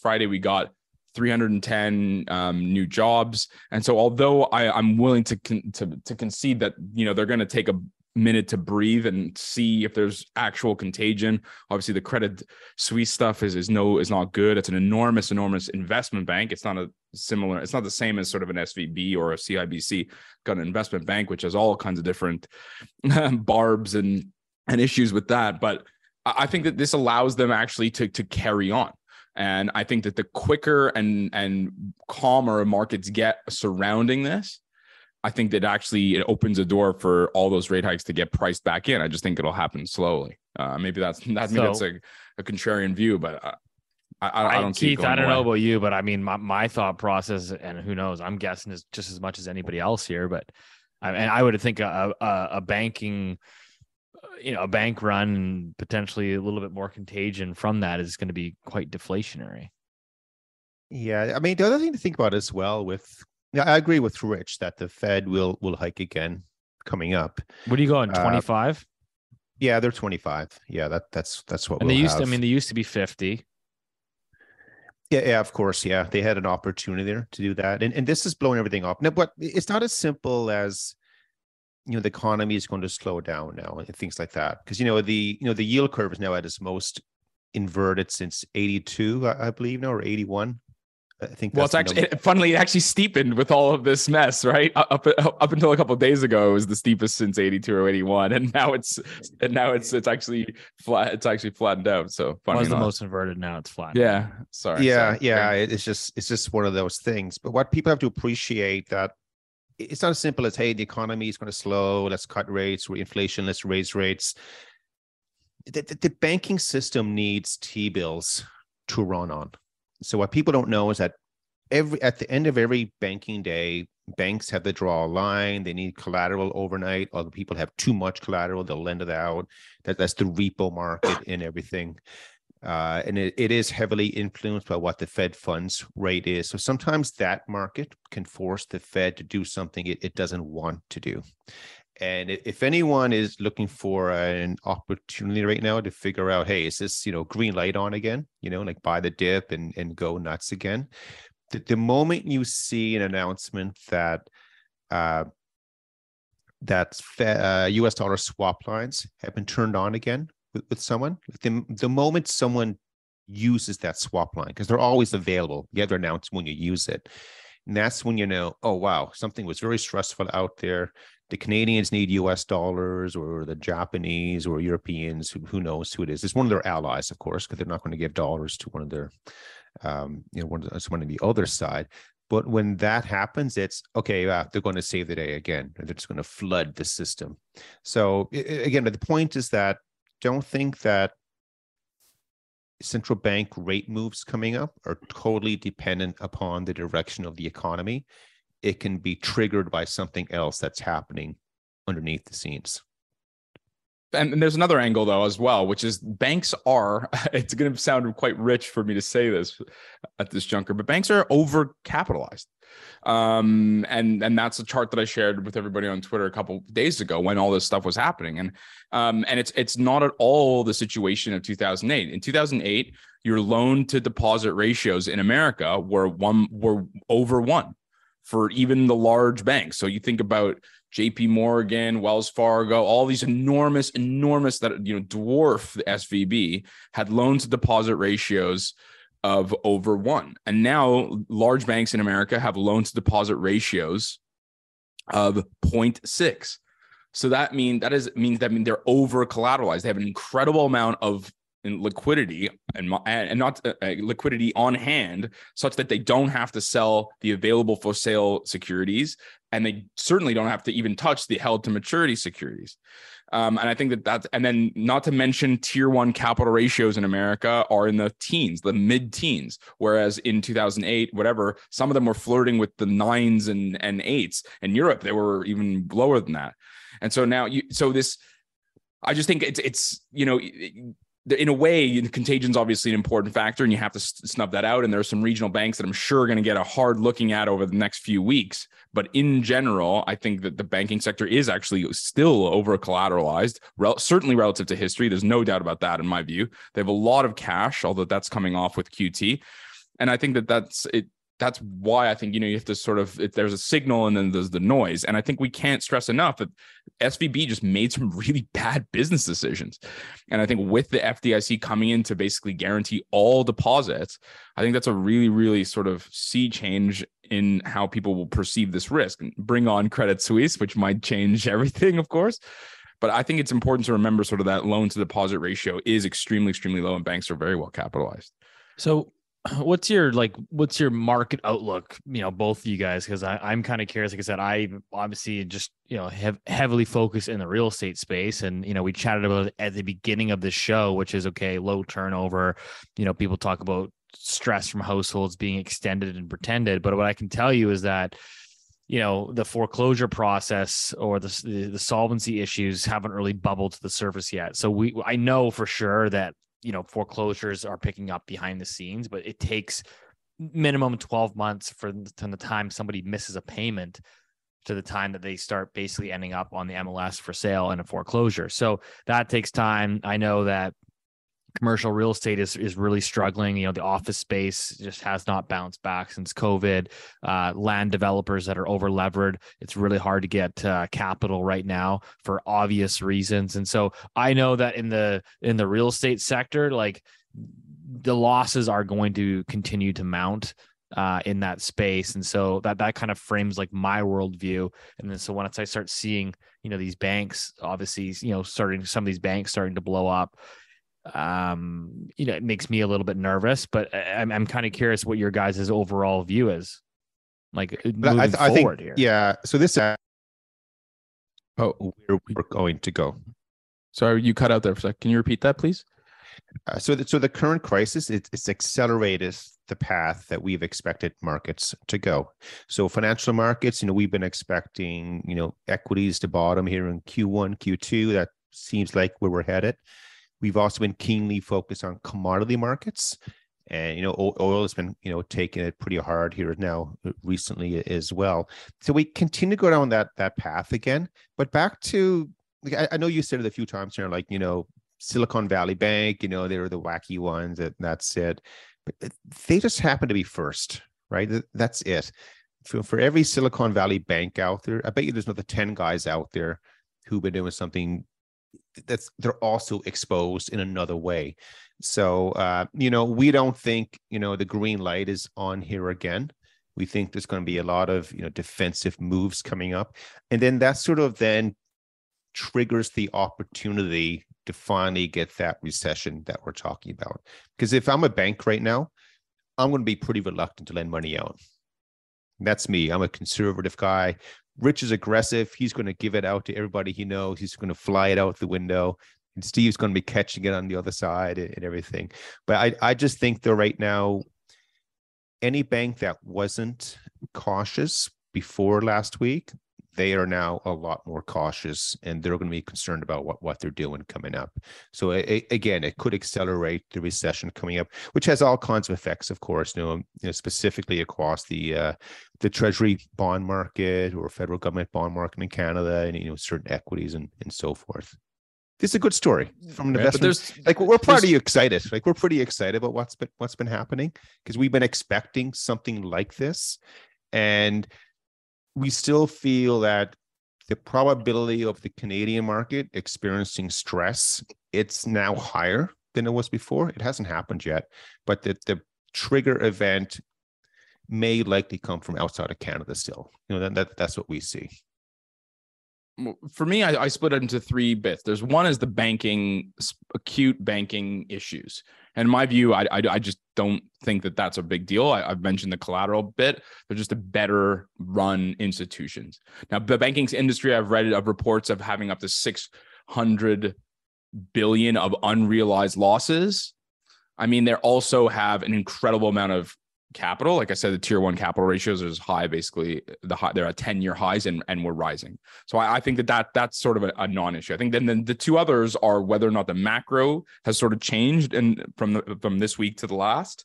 Friday, we got 310 new jobs. And so although I'm willing to concede that, you know, they're going to take a minute to breathe and see if there's actual contagion. Obviously, the Credit Suisse stuff is not good. It's an enormous investment bank. It's not the same as sort of an SVB or a CIBC. Got an investment bank which has all kinds of different barbs and issues with that. But I think that this allows them actually to carry on. And I think that the quicker and calmer markets get surrounding this, I think that actually it opens a door for all those rate hikes to get priced back in. I just think it'll happen slowly. Maybe that's a contrarian view, but I don't see it going. I don't know about you, but I mean, my thought process, and who knows, I'm guessing is just as much as anybody else here, but I would think a banking, you know, a bank run and potentially a little bit more contagion from that is going to be quite deflationary. Yeah. I mean, the other thing to think about as well yeah, I agree with Rich that the Fed will hike again coming up. What do you go on, 25? Yeah, they're 25. Yeah, that's what. And they used to be 50. Yeah, of course. Yeah, they had an opportunity there to do that, and this is blowing everything up. No, but it's not as simple as, you know, the economy is going to slow down now and things like that, because the yield curve is now at its most inverted since 82, I believe now, or 81. I think. Well, it actually steepened with all of this mess, right? Up until a couple of days ago, it was the steepest since 82 or 81, and now it's actually flattened out. So funny. It was the most inverted. Now it's flat. Yeah. Sorry. Yeah. Sorry. Yeah. It's just one of those things. But what people have to appreciate that it's not as simple as, hey, the economy is going to slow. Let's cut rates. We're inflation. Let's raise rates. The banking system needs T-bills to run on. So what people don't know is that at the end of every banking day, banks have to draw a line. They need collateral overnight. Other people have too much collateral. They'll lend it out. That's the repo market and everything. And it is heavily influenced by what the Fed funds rate is. So sometimes that market can force the Fed to do something it doesn't want to do. And if anyone is looking for an opportunity right now to figure out, hey, is this, green light on again, like buy the dip and go nuts again. The moment you see an announcement that U.S. dollar swap lines have been turned on again with someone, the moment someone uses that swap line, because they're always available, you have to announce when you use it. And that's when you know, oh, wow, something was very stressful out there. The Canadians need U.S. dollars, or the Japanese or Europeans, who knows who it is. It's one of their allies, of course, because they're not going to give dollars to one of their, one of the other side. But when that happens, it's, okay, they're going to save the day again. They're just going to flood the system. So again, the point is that don't think that central bank rate moves coming up are totally dependent upon the direction of the economy. It can be triggered by something else that's happening underneath the scenes. And there's another angle, though, as well, which is banks are, it's going to sound quite rich for me to say this at this juncture, but banks are overcapitalized. And that's a chart that I shared with everybody on Twitter a couple days ago when all this stuff was happening. And it's not at all the situation of 2008. In 2008, your loan to deposit ratios in America were over one for even the large banks. So you think about JP Morgan, Wells Fargo, all these enormous that dwarf the SVB, had loan to deposit ratios of over one. And now large banks in America have loan to deposit ratios of 0.6. So that means they're over collateralized. They have an incredible amount of liquidity and not liquidity on hand, such that they don't have to sell the available for sale securities. And they certainly don't have to even touch the held to maturity securities. And I think and then not to mention tier one capital ratios in America are in the teens, the mid teens. Whereas in 2008, whatever, some of them were flirting with the 9s and 8s. In Europe, they were even lower than that. And so now I just think it's in a way, contagion's obviously an important factor, and you have to snub that out. And there are some regional banks that I'm sure are going to get a hard looking at over the next few weeks. But in general, I think that the banking sector is actually still over-collateralized, certainly relative to history. There's no doubt about that, in my view. They have a lot of cash, although that's coming off with QT. And I think that that's it. That's why I think, you have to sort of, if there's a signal and then there's the noise. And I think we can't stress enough that SVB just made some really bad business decisions. And I think with the FDIC coming in to basically guarantee all deposits, I think that's a really, really sort of sea change in how people will perceive this risk. Bring on Credit Suisse, which might change everything, of course. But I think it's important to remember sort of that loan to deposit ratio is extremely, extremely low, and banks are very well capitalized. So what's your market outlook, both of you guys, because I'm kind of curious. Like I said, I obviously just, have heavily focused in the real estate space. And, we chatted about it at the beginning of the show, which is okay, low turnover. People talk about stress from households being extended and pretended. But what I can tell you is that, the foreclosure process or the solvency issues haven't really bubbled to the surface yet. So I know for sure that, foreclosures are picking up behind the scenes, but it takes minimum 12 months from the time somebody misses a payment to the time that they start basically ending up on the MLS for sale and a foreclosure. So that takes time. I know that commercial real estate is really struggling. The office space just has not bounced back since COVID. Land developers that are over levered. It's really hard to get capital right now for obvious reasons. And so I know that in the real estate sector, like the losses are going to continue to mount in that space. And so that kind of frames like my worldview. And then so once I start seeing, these banks, obviously, some of these banks starting to blow up, it makes me a little bit nervous, but I'm kind of curious what your guys' overall view is like moving forward here. Yeah. So this, where we're going to go. Sorry, you cut out there for a second. Can you repeat that, please? So the current crisis, it's accelerated the path that we've expected markets to go. So financial markets, we've been expecting, equities to bottom here in Q1, Q2. That seems like where we're headed. We've also been keenly focused on commodity markets, and oil has been taking it pretty hard here now recently as well. So we continue to go down that path again. But back to, like, I know you said it a few times here, like Silicon Valley Bank, they were the wacky ones, and that's it. But they just happen to be first, right? That's it. For every Silicon Valley Bank out there, I bet you there's another 10 guys out there who've been doing something they're also exposed in another way. So, we don't think, the green light is on here again. We think there's going to be a lot of, defensive moves coming up. And then that sort of then triggers the opportunity to finally get that recession that we're talking about. Because if I'm a bank right now, I'm going to be pretty reluctant to lend money out. That's me. I'm a conservative guy. Rich is aggressive. He's going to give it out to everybody he knows. He's going to fly it out the window. And Steve's going to be catching it on the other side and everything. But I just think that right now, any bank that wasn't cautious before last week, they are now a lot more cautious, and they're going to be concerned about what they're doing coming up. So again, it could accelerate the recession coming up, which has all kinds of effects, of course, specifically across the treasury bond market or federal government bond market in Canada, and certain equities and so forth. This is a good story from an investment. Like we're pretty excited. Like we're pretty excited about what's been happening, because we've been expecting something like this, and we still feel that the probability of the Canadian market experiencing stress, it's now higher than it was before. It hasn't happened yet, but the trigger event may likely come from outside of Canada still. That's what we see. For me, I split it into three bits. There's one is the banking, acute banking issues. And in my view, I just don't think that that's a big deal. I've mentioned the collateral bit. They're just a better run institutions. Now, the banking industry, I've read of reports of having up to $600 billion of unrealized losses. I mean, they also have an incredible amount of capital. Like I said, the tier one capital ratios are as high, basically the high, they're at 10-year highs and we're rising. So I think that's sort of a non-issue. I think then the two others are whether or not the macro has sort of changed and from this week to the last.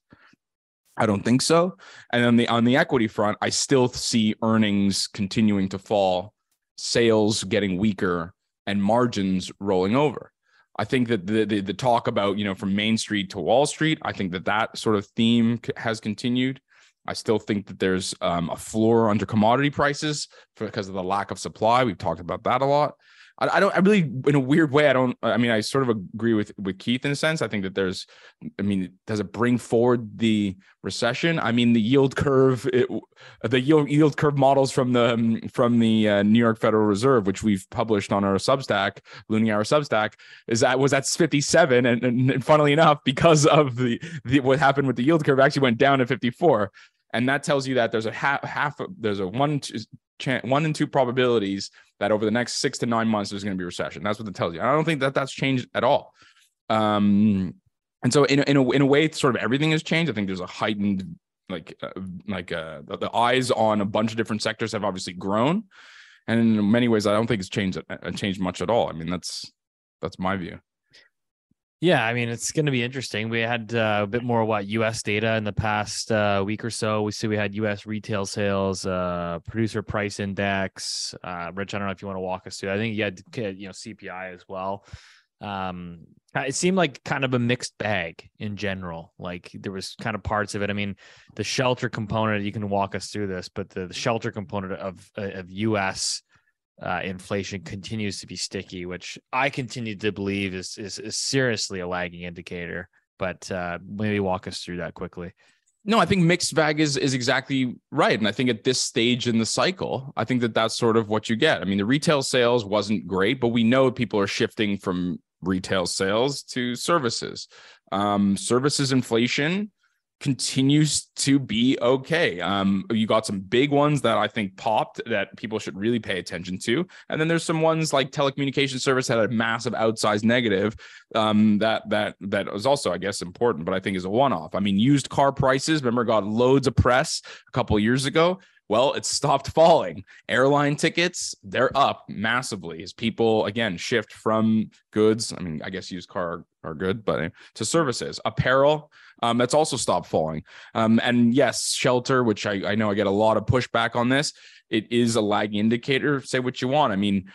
I don't think so. And then on the equity front, I still see earnings continuing to fall, sales getting weaker, and margins rolling over. I think that the talk about, you know, from Main Street to Wall Street, I think that sort of theme has continued. I still think that there's a floor under commodity prices because of the lack of supply. We've talked about that a lot. I sort of agree with Keith in a sense. I think that does it bring forward the recession? I mean, the yield curve models from the New York Federal Reserve, which we've published on our Substack, Looning Hour Substack, was at 57. And funnily enough, because of the what happened with the yield curve, actually went down to 54. And that tells you that there's a 1 in 2 probabilities that over the next 6 to 9 months, there's going to be a recession. That's what it tells you. And I don't think that that's changed at all. And so in a way, sort of everything has changed. I think there's a heightened, the eyes on a bunch of different sectors have obviously grown. And in many ways, I don't think it's changed much at all. I mean, that's my view. Yeah, I mean, it's going to be interesting. We had a bit more U.S. data in the past week or so. We had U.S. retail sales, producer price index. Rich, I don't know if you want to walk us through. I think you had CPI as well. It seemed like kind of a mixed bag in general. Like there was kind of parts of it. I mean, the shelter component. You can walk us through this, but the shelter component of U.S. Inflation continues to be sticky, which I continue to believe is seriously a lagging indicator. But maybe walk us through that quickly. No, I think mixed bag is exactly right. And I think at this stage in the cycle, I think that's sort of what you get. I mean, the retail sales wasn't great, but we know people are shifting from retail sales to services. Services inflation continues to be okay. You got some big ones that I think popped that people should really pay attention to. And then there's some ones like telecommunication service had a massive outsized negative that was also, I guess, important, but I think is a one-off. I mean, used car prices, remember, got loads of press a couple of years ago. Well, it stopped falling. Airline tickets, they're up massively as people, again, shift from goods. I mean, I guess used car are good, but to services. Apparel, that's also stopped falling. And yes, shelter, which I know I get a lot of pushback on this. It is a lagging indicator. Say what you want. I mean,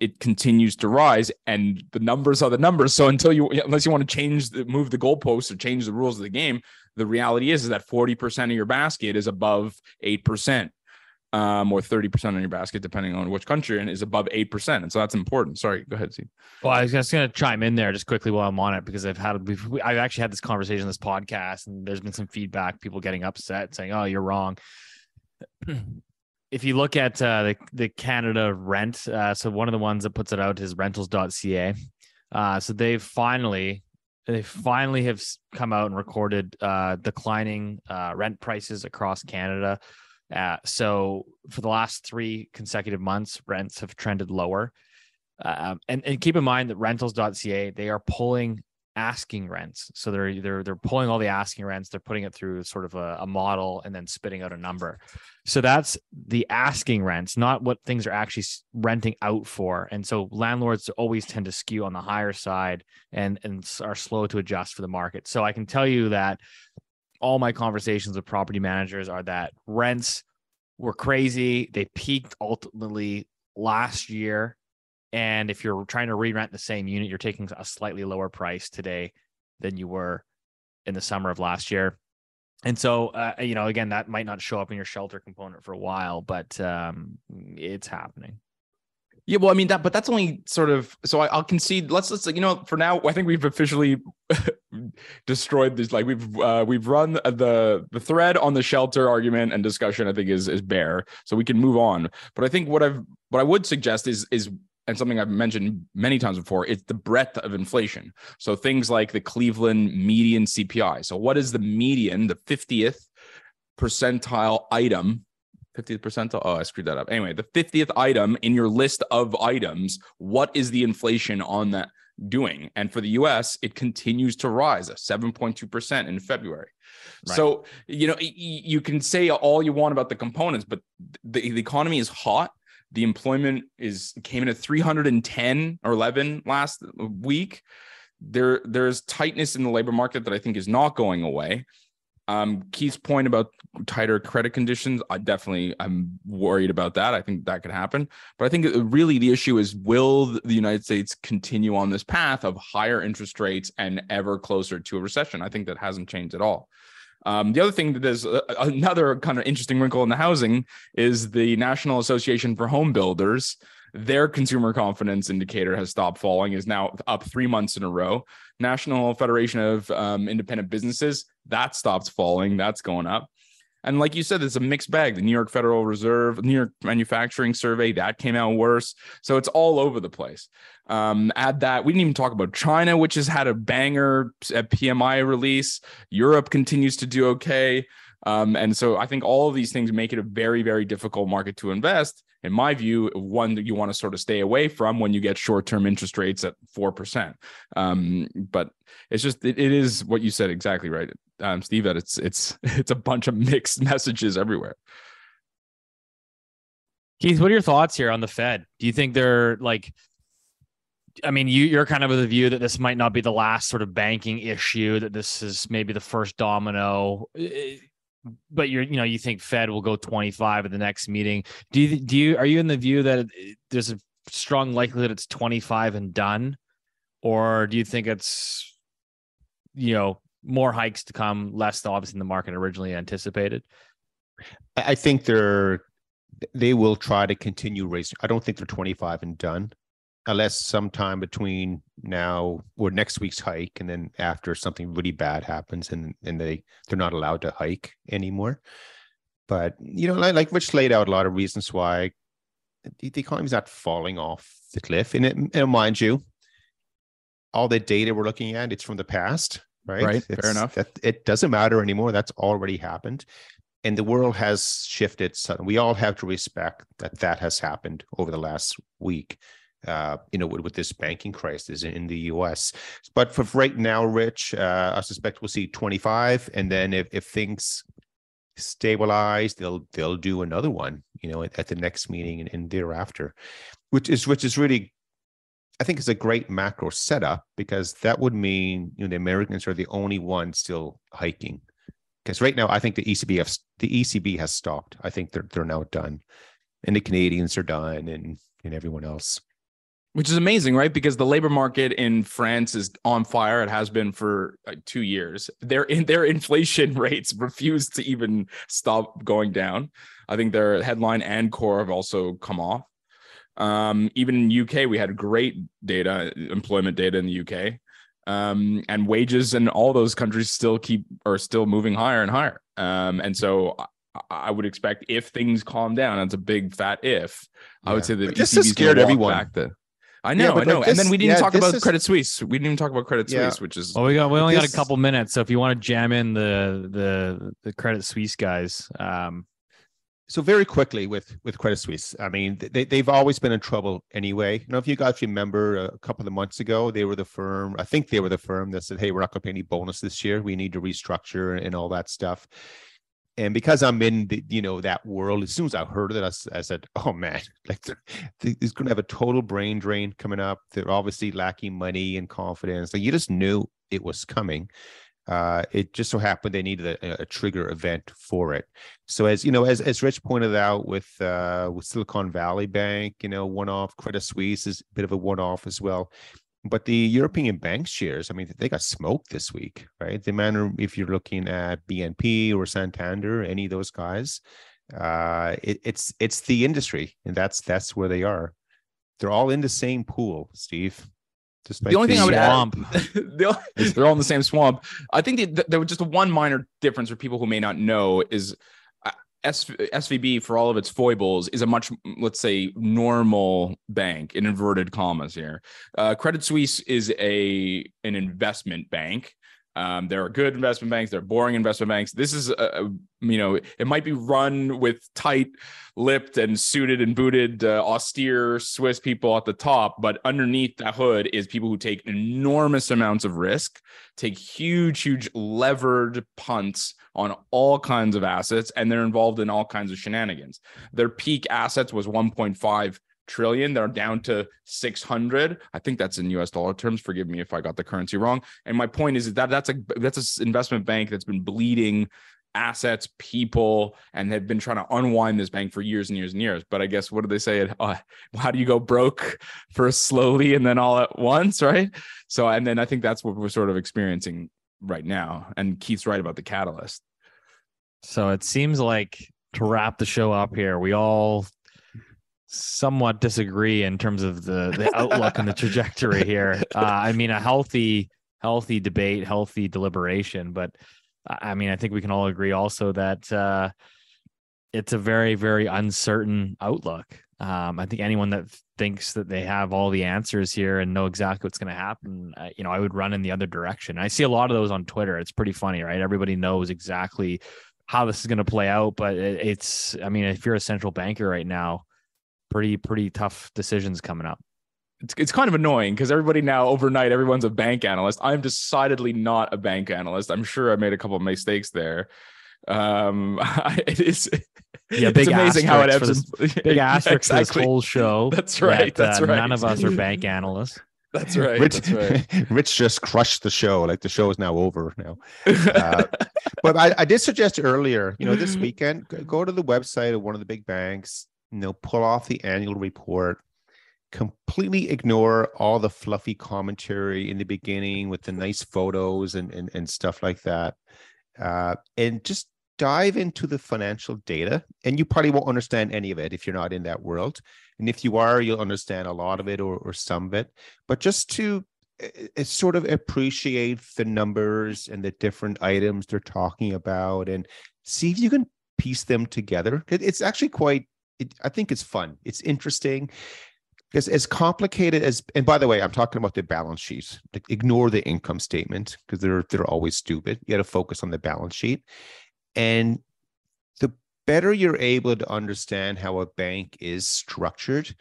it continues to rise and the numbers are the numbers. So unless you want to move the goalposts or change the rules of the game, the reality is that 40% of your basket is above 8%, or 30% of your basket, depending on which country, and is above 8%. And so that's important. Sorry, go ahead, Steve. Well, I was just going to chime in there just quickly while I'm on it, because I've actually had this conversation on this podcast, and there's been some feedback, people getting upset, saying, "Oh, you're wrong." If you look at the Canada rent, so one of the ones that puts it out is rentals.ca. So they finally have come out and recorded declining rent prices across Canada. So for the last 3 consecutive months, rents have trended lower. And keep in mind that rentals.ca, they are pulling asking rents. So they're pulling all the asking rents. They're putting it through sort of a model and then spitting out a number. So that's the asking rents, not what things are actually renting out for. And so landlords always tend to skew on the higher side and are slow to adjust for the market. So I can tell you that all my conversations with property managers are that rents were crazy. They peaked ultimately last year. And if you're trying to re-rent the same unit, you're taking a slightly lower price today than you were in the summer of last year. And so, again, that might not show up in your shelter component for a while, but it's happening. Yeah, well, I mean, but that's only sort of, so I'll concede, let's for now, I think we've officially destroyed this. Like we've run the thread on the shelter argument and discussion, I think is bare, so we can move on. But I think what I would suggest is and something I've mentioned many times before, it's the breadth of inflation. So things like the Cleveland median CPI. So what is the median, the 50th percentile item? 50th percentile? Oh, I screwed that up. Anyway, the 50th item in your list of items, what is the inflation on that doing. And for the US, it continues to rise at 7.2% in February. Right. So, you know, you can say all you want about the components, but the economy is hot. The employment came in at 310 or 11 last week. There's tightness in the labor market that I think is not going away. Keith's point about tighter credit conditions, I'm worried about that. I think that could happen. But I think really the issue is, will the United States continue on this path of higher interest rates and ever closer to a recession? I think that hasn't changed at all. The other thing that is another kind of interesting wrinkle in the housing is the National Association for Home Builders. Their consumer confidence indicator has stopped falling, is now up 3 months in a row. National Federation of Independent Businesses, that stopped falling, that's going up. And like you said, it's a mixed bag. The New York Federal Reserve, New York Manufacturing Survey, that came out worse. So it's all over the place. Add that, we didn't even talk about China, which has had a banger at PMI release. Europe continues to do okay. And so I think all of these things make it a very, very difficult market to invest. In my view, one that you want to sort of stay away from when you get short-term interest rates at 4%. But it's just, it is what you said exactly right, Steve, that it's a bunch of mixed messages everywhere. Keith, what are your thoughts here on the Fed? Do you think they're like, I mean, you're kind of of the view that this might not be the last sort of banking issue, that this is maybe the first domino. But you think Fed will go 25 at the next meeting. Are you in the view that there's a strong likelihood it's 25 and done, or do you think it's, more hikes to come, less obviously than the market originally anticipated? I think they will try to continue raising. I don't think they're 25 and done, unless sometime between now or next week's hike and then after something really bad happens and they're not allowed to hike anymore. But, like Rich laid out a lot of reasons why the economy's not falling off the cliff. And mind you, all the data we're looking at, it's from the past, right? Right, fair enough. It doesn't matter anymore. That's already happened. And the world has shifted suddenly. We all have to respect that has happened over the last week. With this banking crisis in the U.S. But for right now, Rich, I suspect we'll see 25, and then if things stabilize, they'll do another one, at the next meeting and thereafter, which is really, I think, is a great macro setup, because that would mean the Americans are the only ones still hiking, because right now I think the ECB has stopped. I think they're now done, and the Canadians are done, and everyone else. Which is amazing, right? Because the labor market in France is on fire. It has been for 2 years. Their inflation rates refuse to even stop going down. I think their headline and core have also come off. Even in the UK, we had great data, employment data in the UK. And wages in all those countries are still moving higher and higher. And so I would expect, if things calm down, that's a big fat if, yeah. I would say that this has scared everyone back there. I know. Like this, and then we didn't talk about Credit Suisse. We didn't even talk about Credit Suisse, which is... Well, we only got a couple minutes, so if you want to jam in the Credit Suisse guys. So very quickly with Credit Suisse, I mean, they've always been in trouble anyway. If you guys remember a couple of months ago, they were the firm that said, hey, we're not going to pay any bonus this year. We need to restructure and all that stuff. And because I'm in that world, as soon as I heard of it, I said, oh, man, like he's going to have a total brain drain coming up. They're obviously lacking money and confidence. Like, you just knew it was coming. It just so happened they needed a trigger event for it. So as Rich pointed out with Silicon Valley Bank, one-off, Credit Suisse is a bit of a one-off as well. But the European bank shares, I mean, they got smoked this week, right? The manner, if you're looking at BNP or Santander, any of those guys, it's the industry, and that's where they are. They're all in the same pool, Steve. Despite the only thing I would add, they're all in the same swamp. I think there was just one minor difference for people who may not know is SVB, for all of its foibles, is a much, let's say, normal bank, in inverted commas here. Credit Suisse is an investment bank. There are good investment banks. There are boring investment banks. This is, it might be run with tight-lipped and suited and booted, austere Swiss people at the top, but underneath that hood is people who take enormous amounts of risk, take huge, huge levered punts on all kinds of assets, and they're involved in all kinds of shenanigans. Their peak assets was 1.5 trillion. They're down to 600. I think that's in US dollar terms. Forgive me if I got the currency wrong. And my point is that that's an investment bank that's been bleeding assets, people, and have been trying to unwind this bank for years and years and years. But I guess, what do they say? How do you go broke? First slowly and then all at once, right? So, and then I think that's what we're sort of experiencing right now. And Keith's right about the catalyst. So it seems like, to wrap the show up here, we all somewhat disagree in terms of the outlook and the trajectory here. I mean, a healthy debate, healthy deliberation, but I mean, I think we can all agree also that it's a very, very uncertain outlook. I think anyone that thinks that they have all the answers here and know exactly what's going to happen, I would run in the other direction. I see a lot of those on Twitter. It's pretty funny, right? Everybody knows exactly how this is going to play out, but if you're a central banker right now, pretty tough decisions coming up. It's kind of annoying because everybody now overnight, everyone's a bank analyst. I'm decidedly not a bank analyst. I'm sure I made a couple of mistakes there. It's amazing how it ebbs. Big asterisk exactly. This whole show. That's right. That's right. None of us are bank analysts. That's right. Rich just crushed the show. Like, the show is now over now. But I did suggest earlier, this weekend, go to the website of one of the big banks. Pull off the annual report, completely ignore all the fluffy commentary in the beginning with the nice photos and stuff like that, and just dive into the financial data. And you probably won't understand any of it if you're not in that world. And if you are, you'll understand a lot of it or some of it. But just to sort of appreciate the numbers and the different items they're talking about and see if you can piece them together. It's actually I think it's fun. It's interesting. Because as complicated as, and by the way, I'm talking about the balance sheets. Like, ignore the income statement because they're always stupid. You got to focus on the balance sheet. And the better you're able to understand how a bank is structured,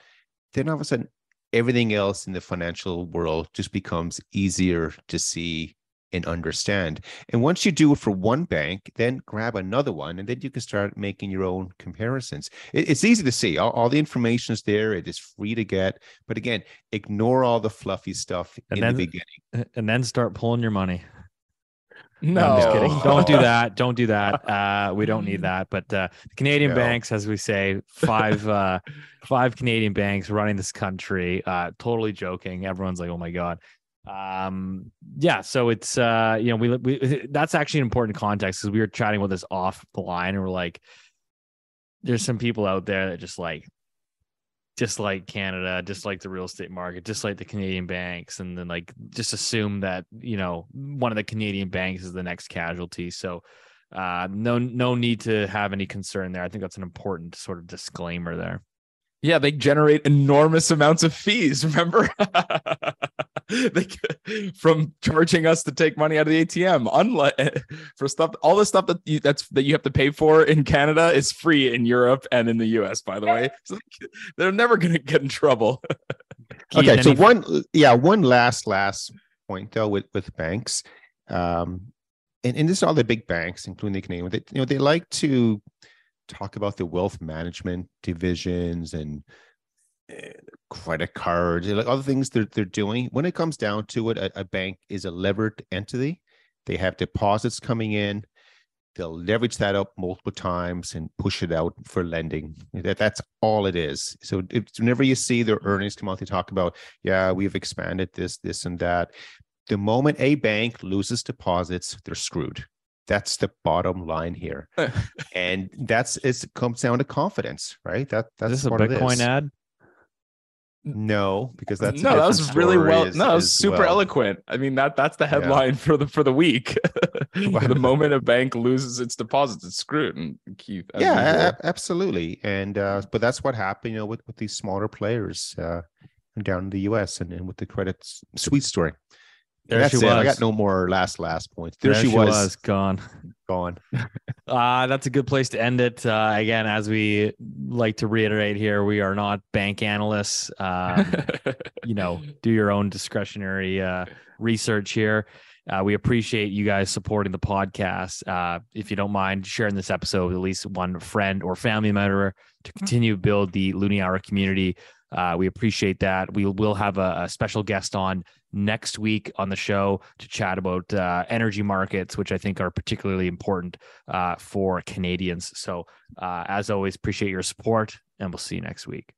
then all of a sudden everything else in the financial world just becomes easier to see and understand. And once you do it for one bank, then grab another one, and then you can start making your own comparisons. It's easy to see. All the information is there. It is free to get. But again, ignore all the fluffy stuff in the beginning. And then start pulling your money. No, I'm just kidding. Don't do that. We don't need that. But Canadian banks, as we say, five Canadian banks running this country. Totally joking. Everyone's like, oh my God. So it's we that's actually an important context, because we were chatting about this off the line, and we're like, there's some people out there that just like Canada, just like the real estate market, just like the Canadian banks, and then just assume that one of the Canadian banks is the next casualty. So no need to have any concern there. I think that's an important sort of disclaimer there. Yeah, they generate enormous amounts of fees, remember? From charging us to take money out of the ATM. All the stuff that you have to pay for in Canada is free in Europe and in the US, by the way. So they're never going to get in trouble. Okay, so one last point though with banks. And this is all the big banks, including the Canadian. They like to talk about the wealth management divisions and credit cards, like all the things they're doing. When it comes down to it, a bank is a levered entity. They have deposits coming in. They'll leverage that up multiple times and push it out for lending. That's all it is. So whenever you see their earnings come out, they talk about, we've expanded this and that. The moment a bank loses deposits, they're screwed. That's the bottom line here, and it comes down to confidence, right? That's is this a Bitcoin ad? No, because that's that was really well. No, that was super eloquent. I mean, that's the headline for the week. The moment a bank loses its deposits, it's screwed. And Keith, absolutely, and but that's what happened, with these smaller players down in the U.S. and with the Credit Suisse story. There she was. I got no more last points. There she was. Gone. That's a good place to end it. Again, as we like to reiterate here, we are not bank analysts. Do your own discretionary research here. We appreciate you guys supporting the podcast. If you don't mind sharing this episode with at least one friend or family member to continue to build the Looney Hour community. We appreciate that. We will have a special guest on next week on the show to chat about energy markets, which I think are particularly important for Canadians. So as always, appreciate your support and we'll see you next week.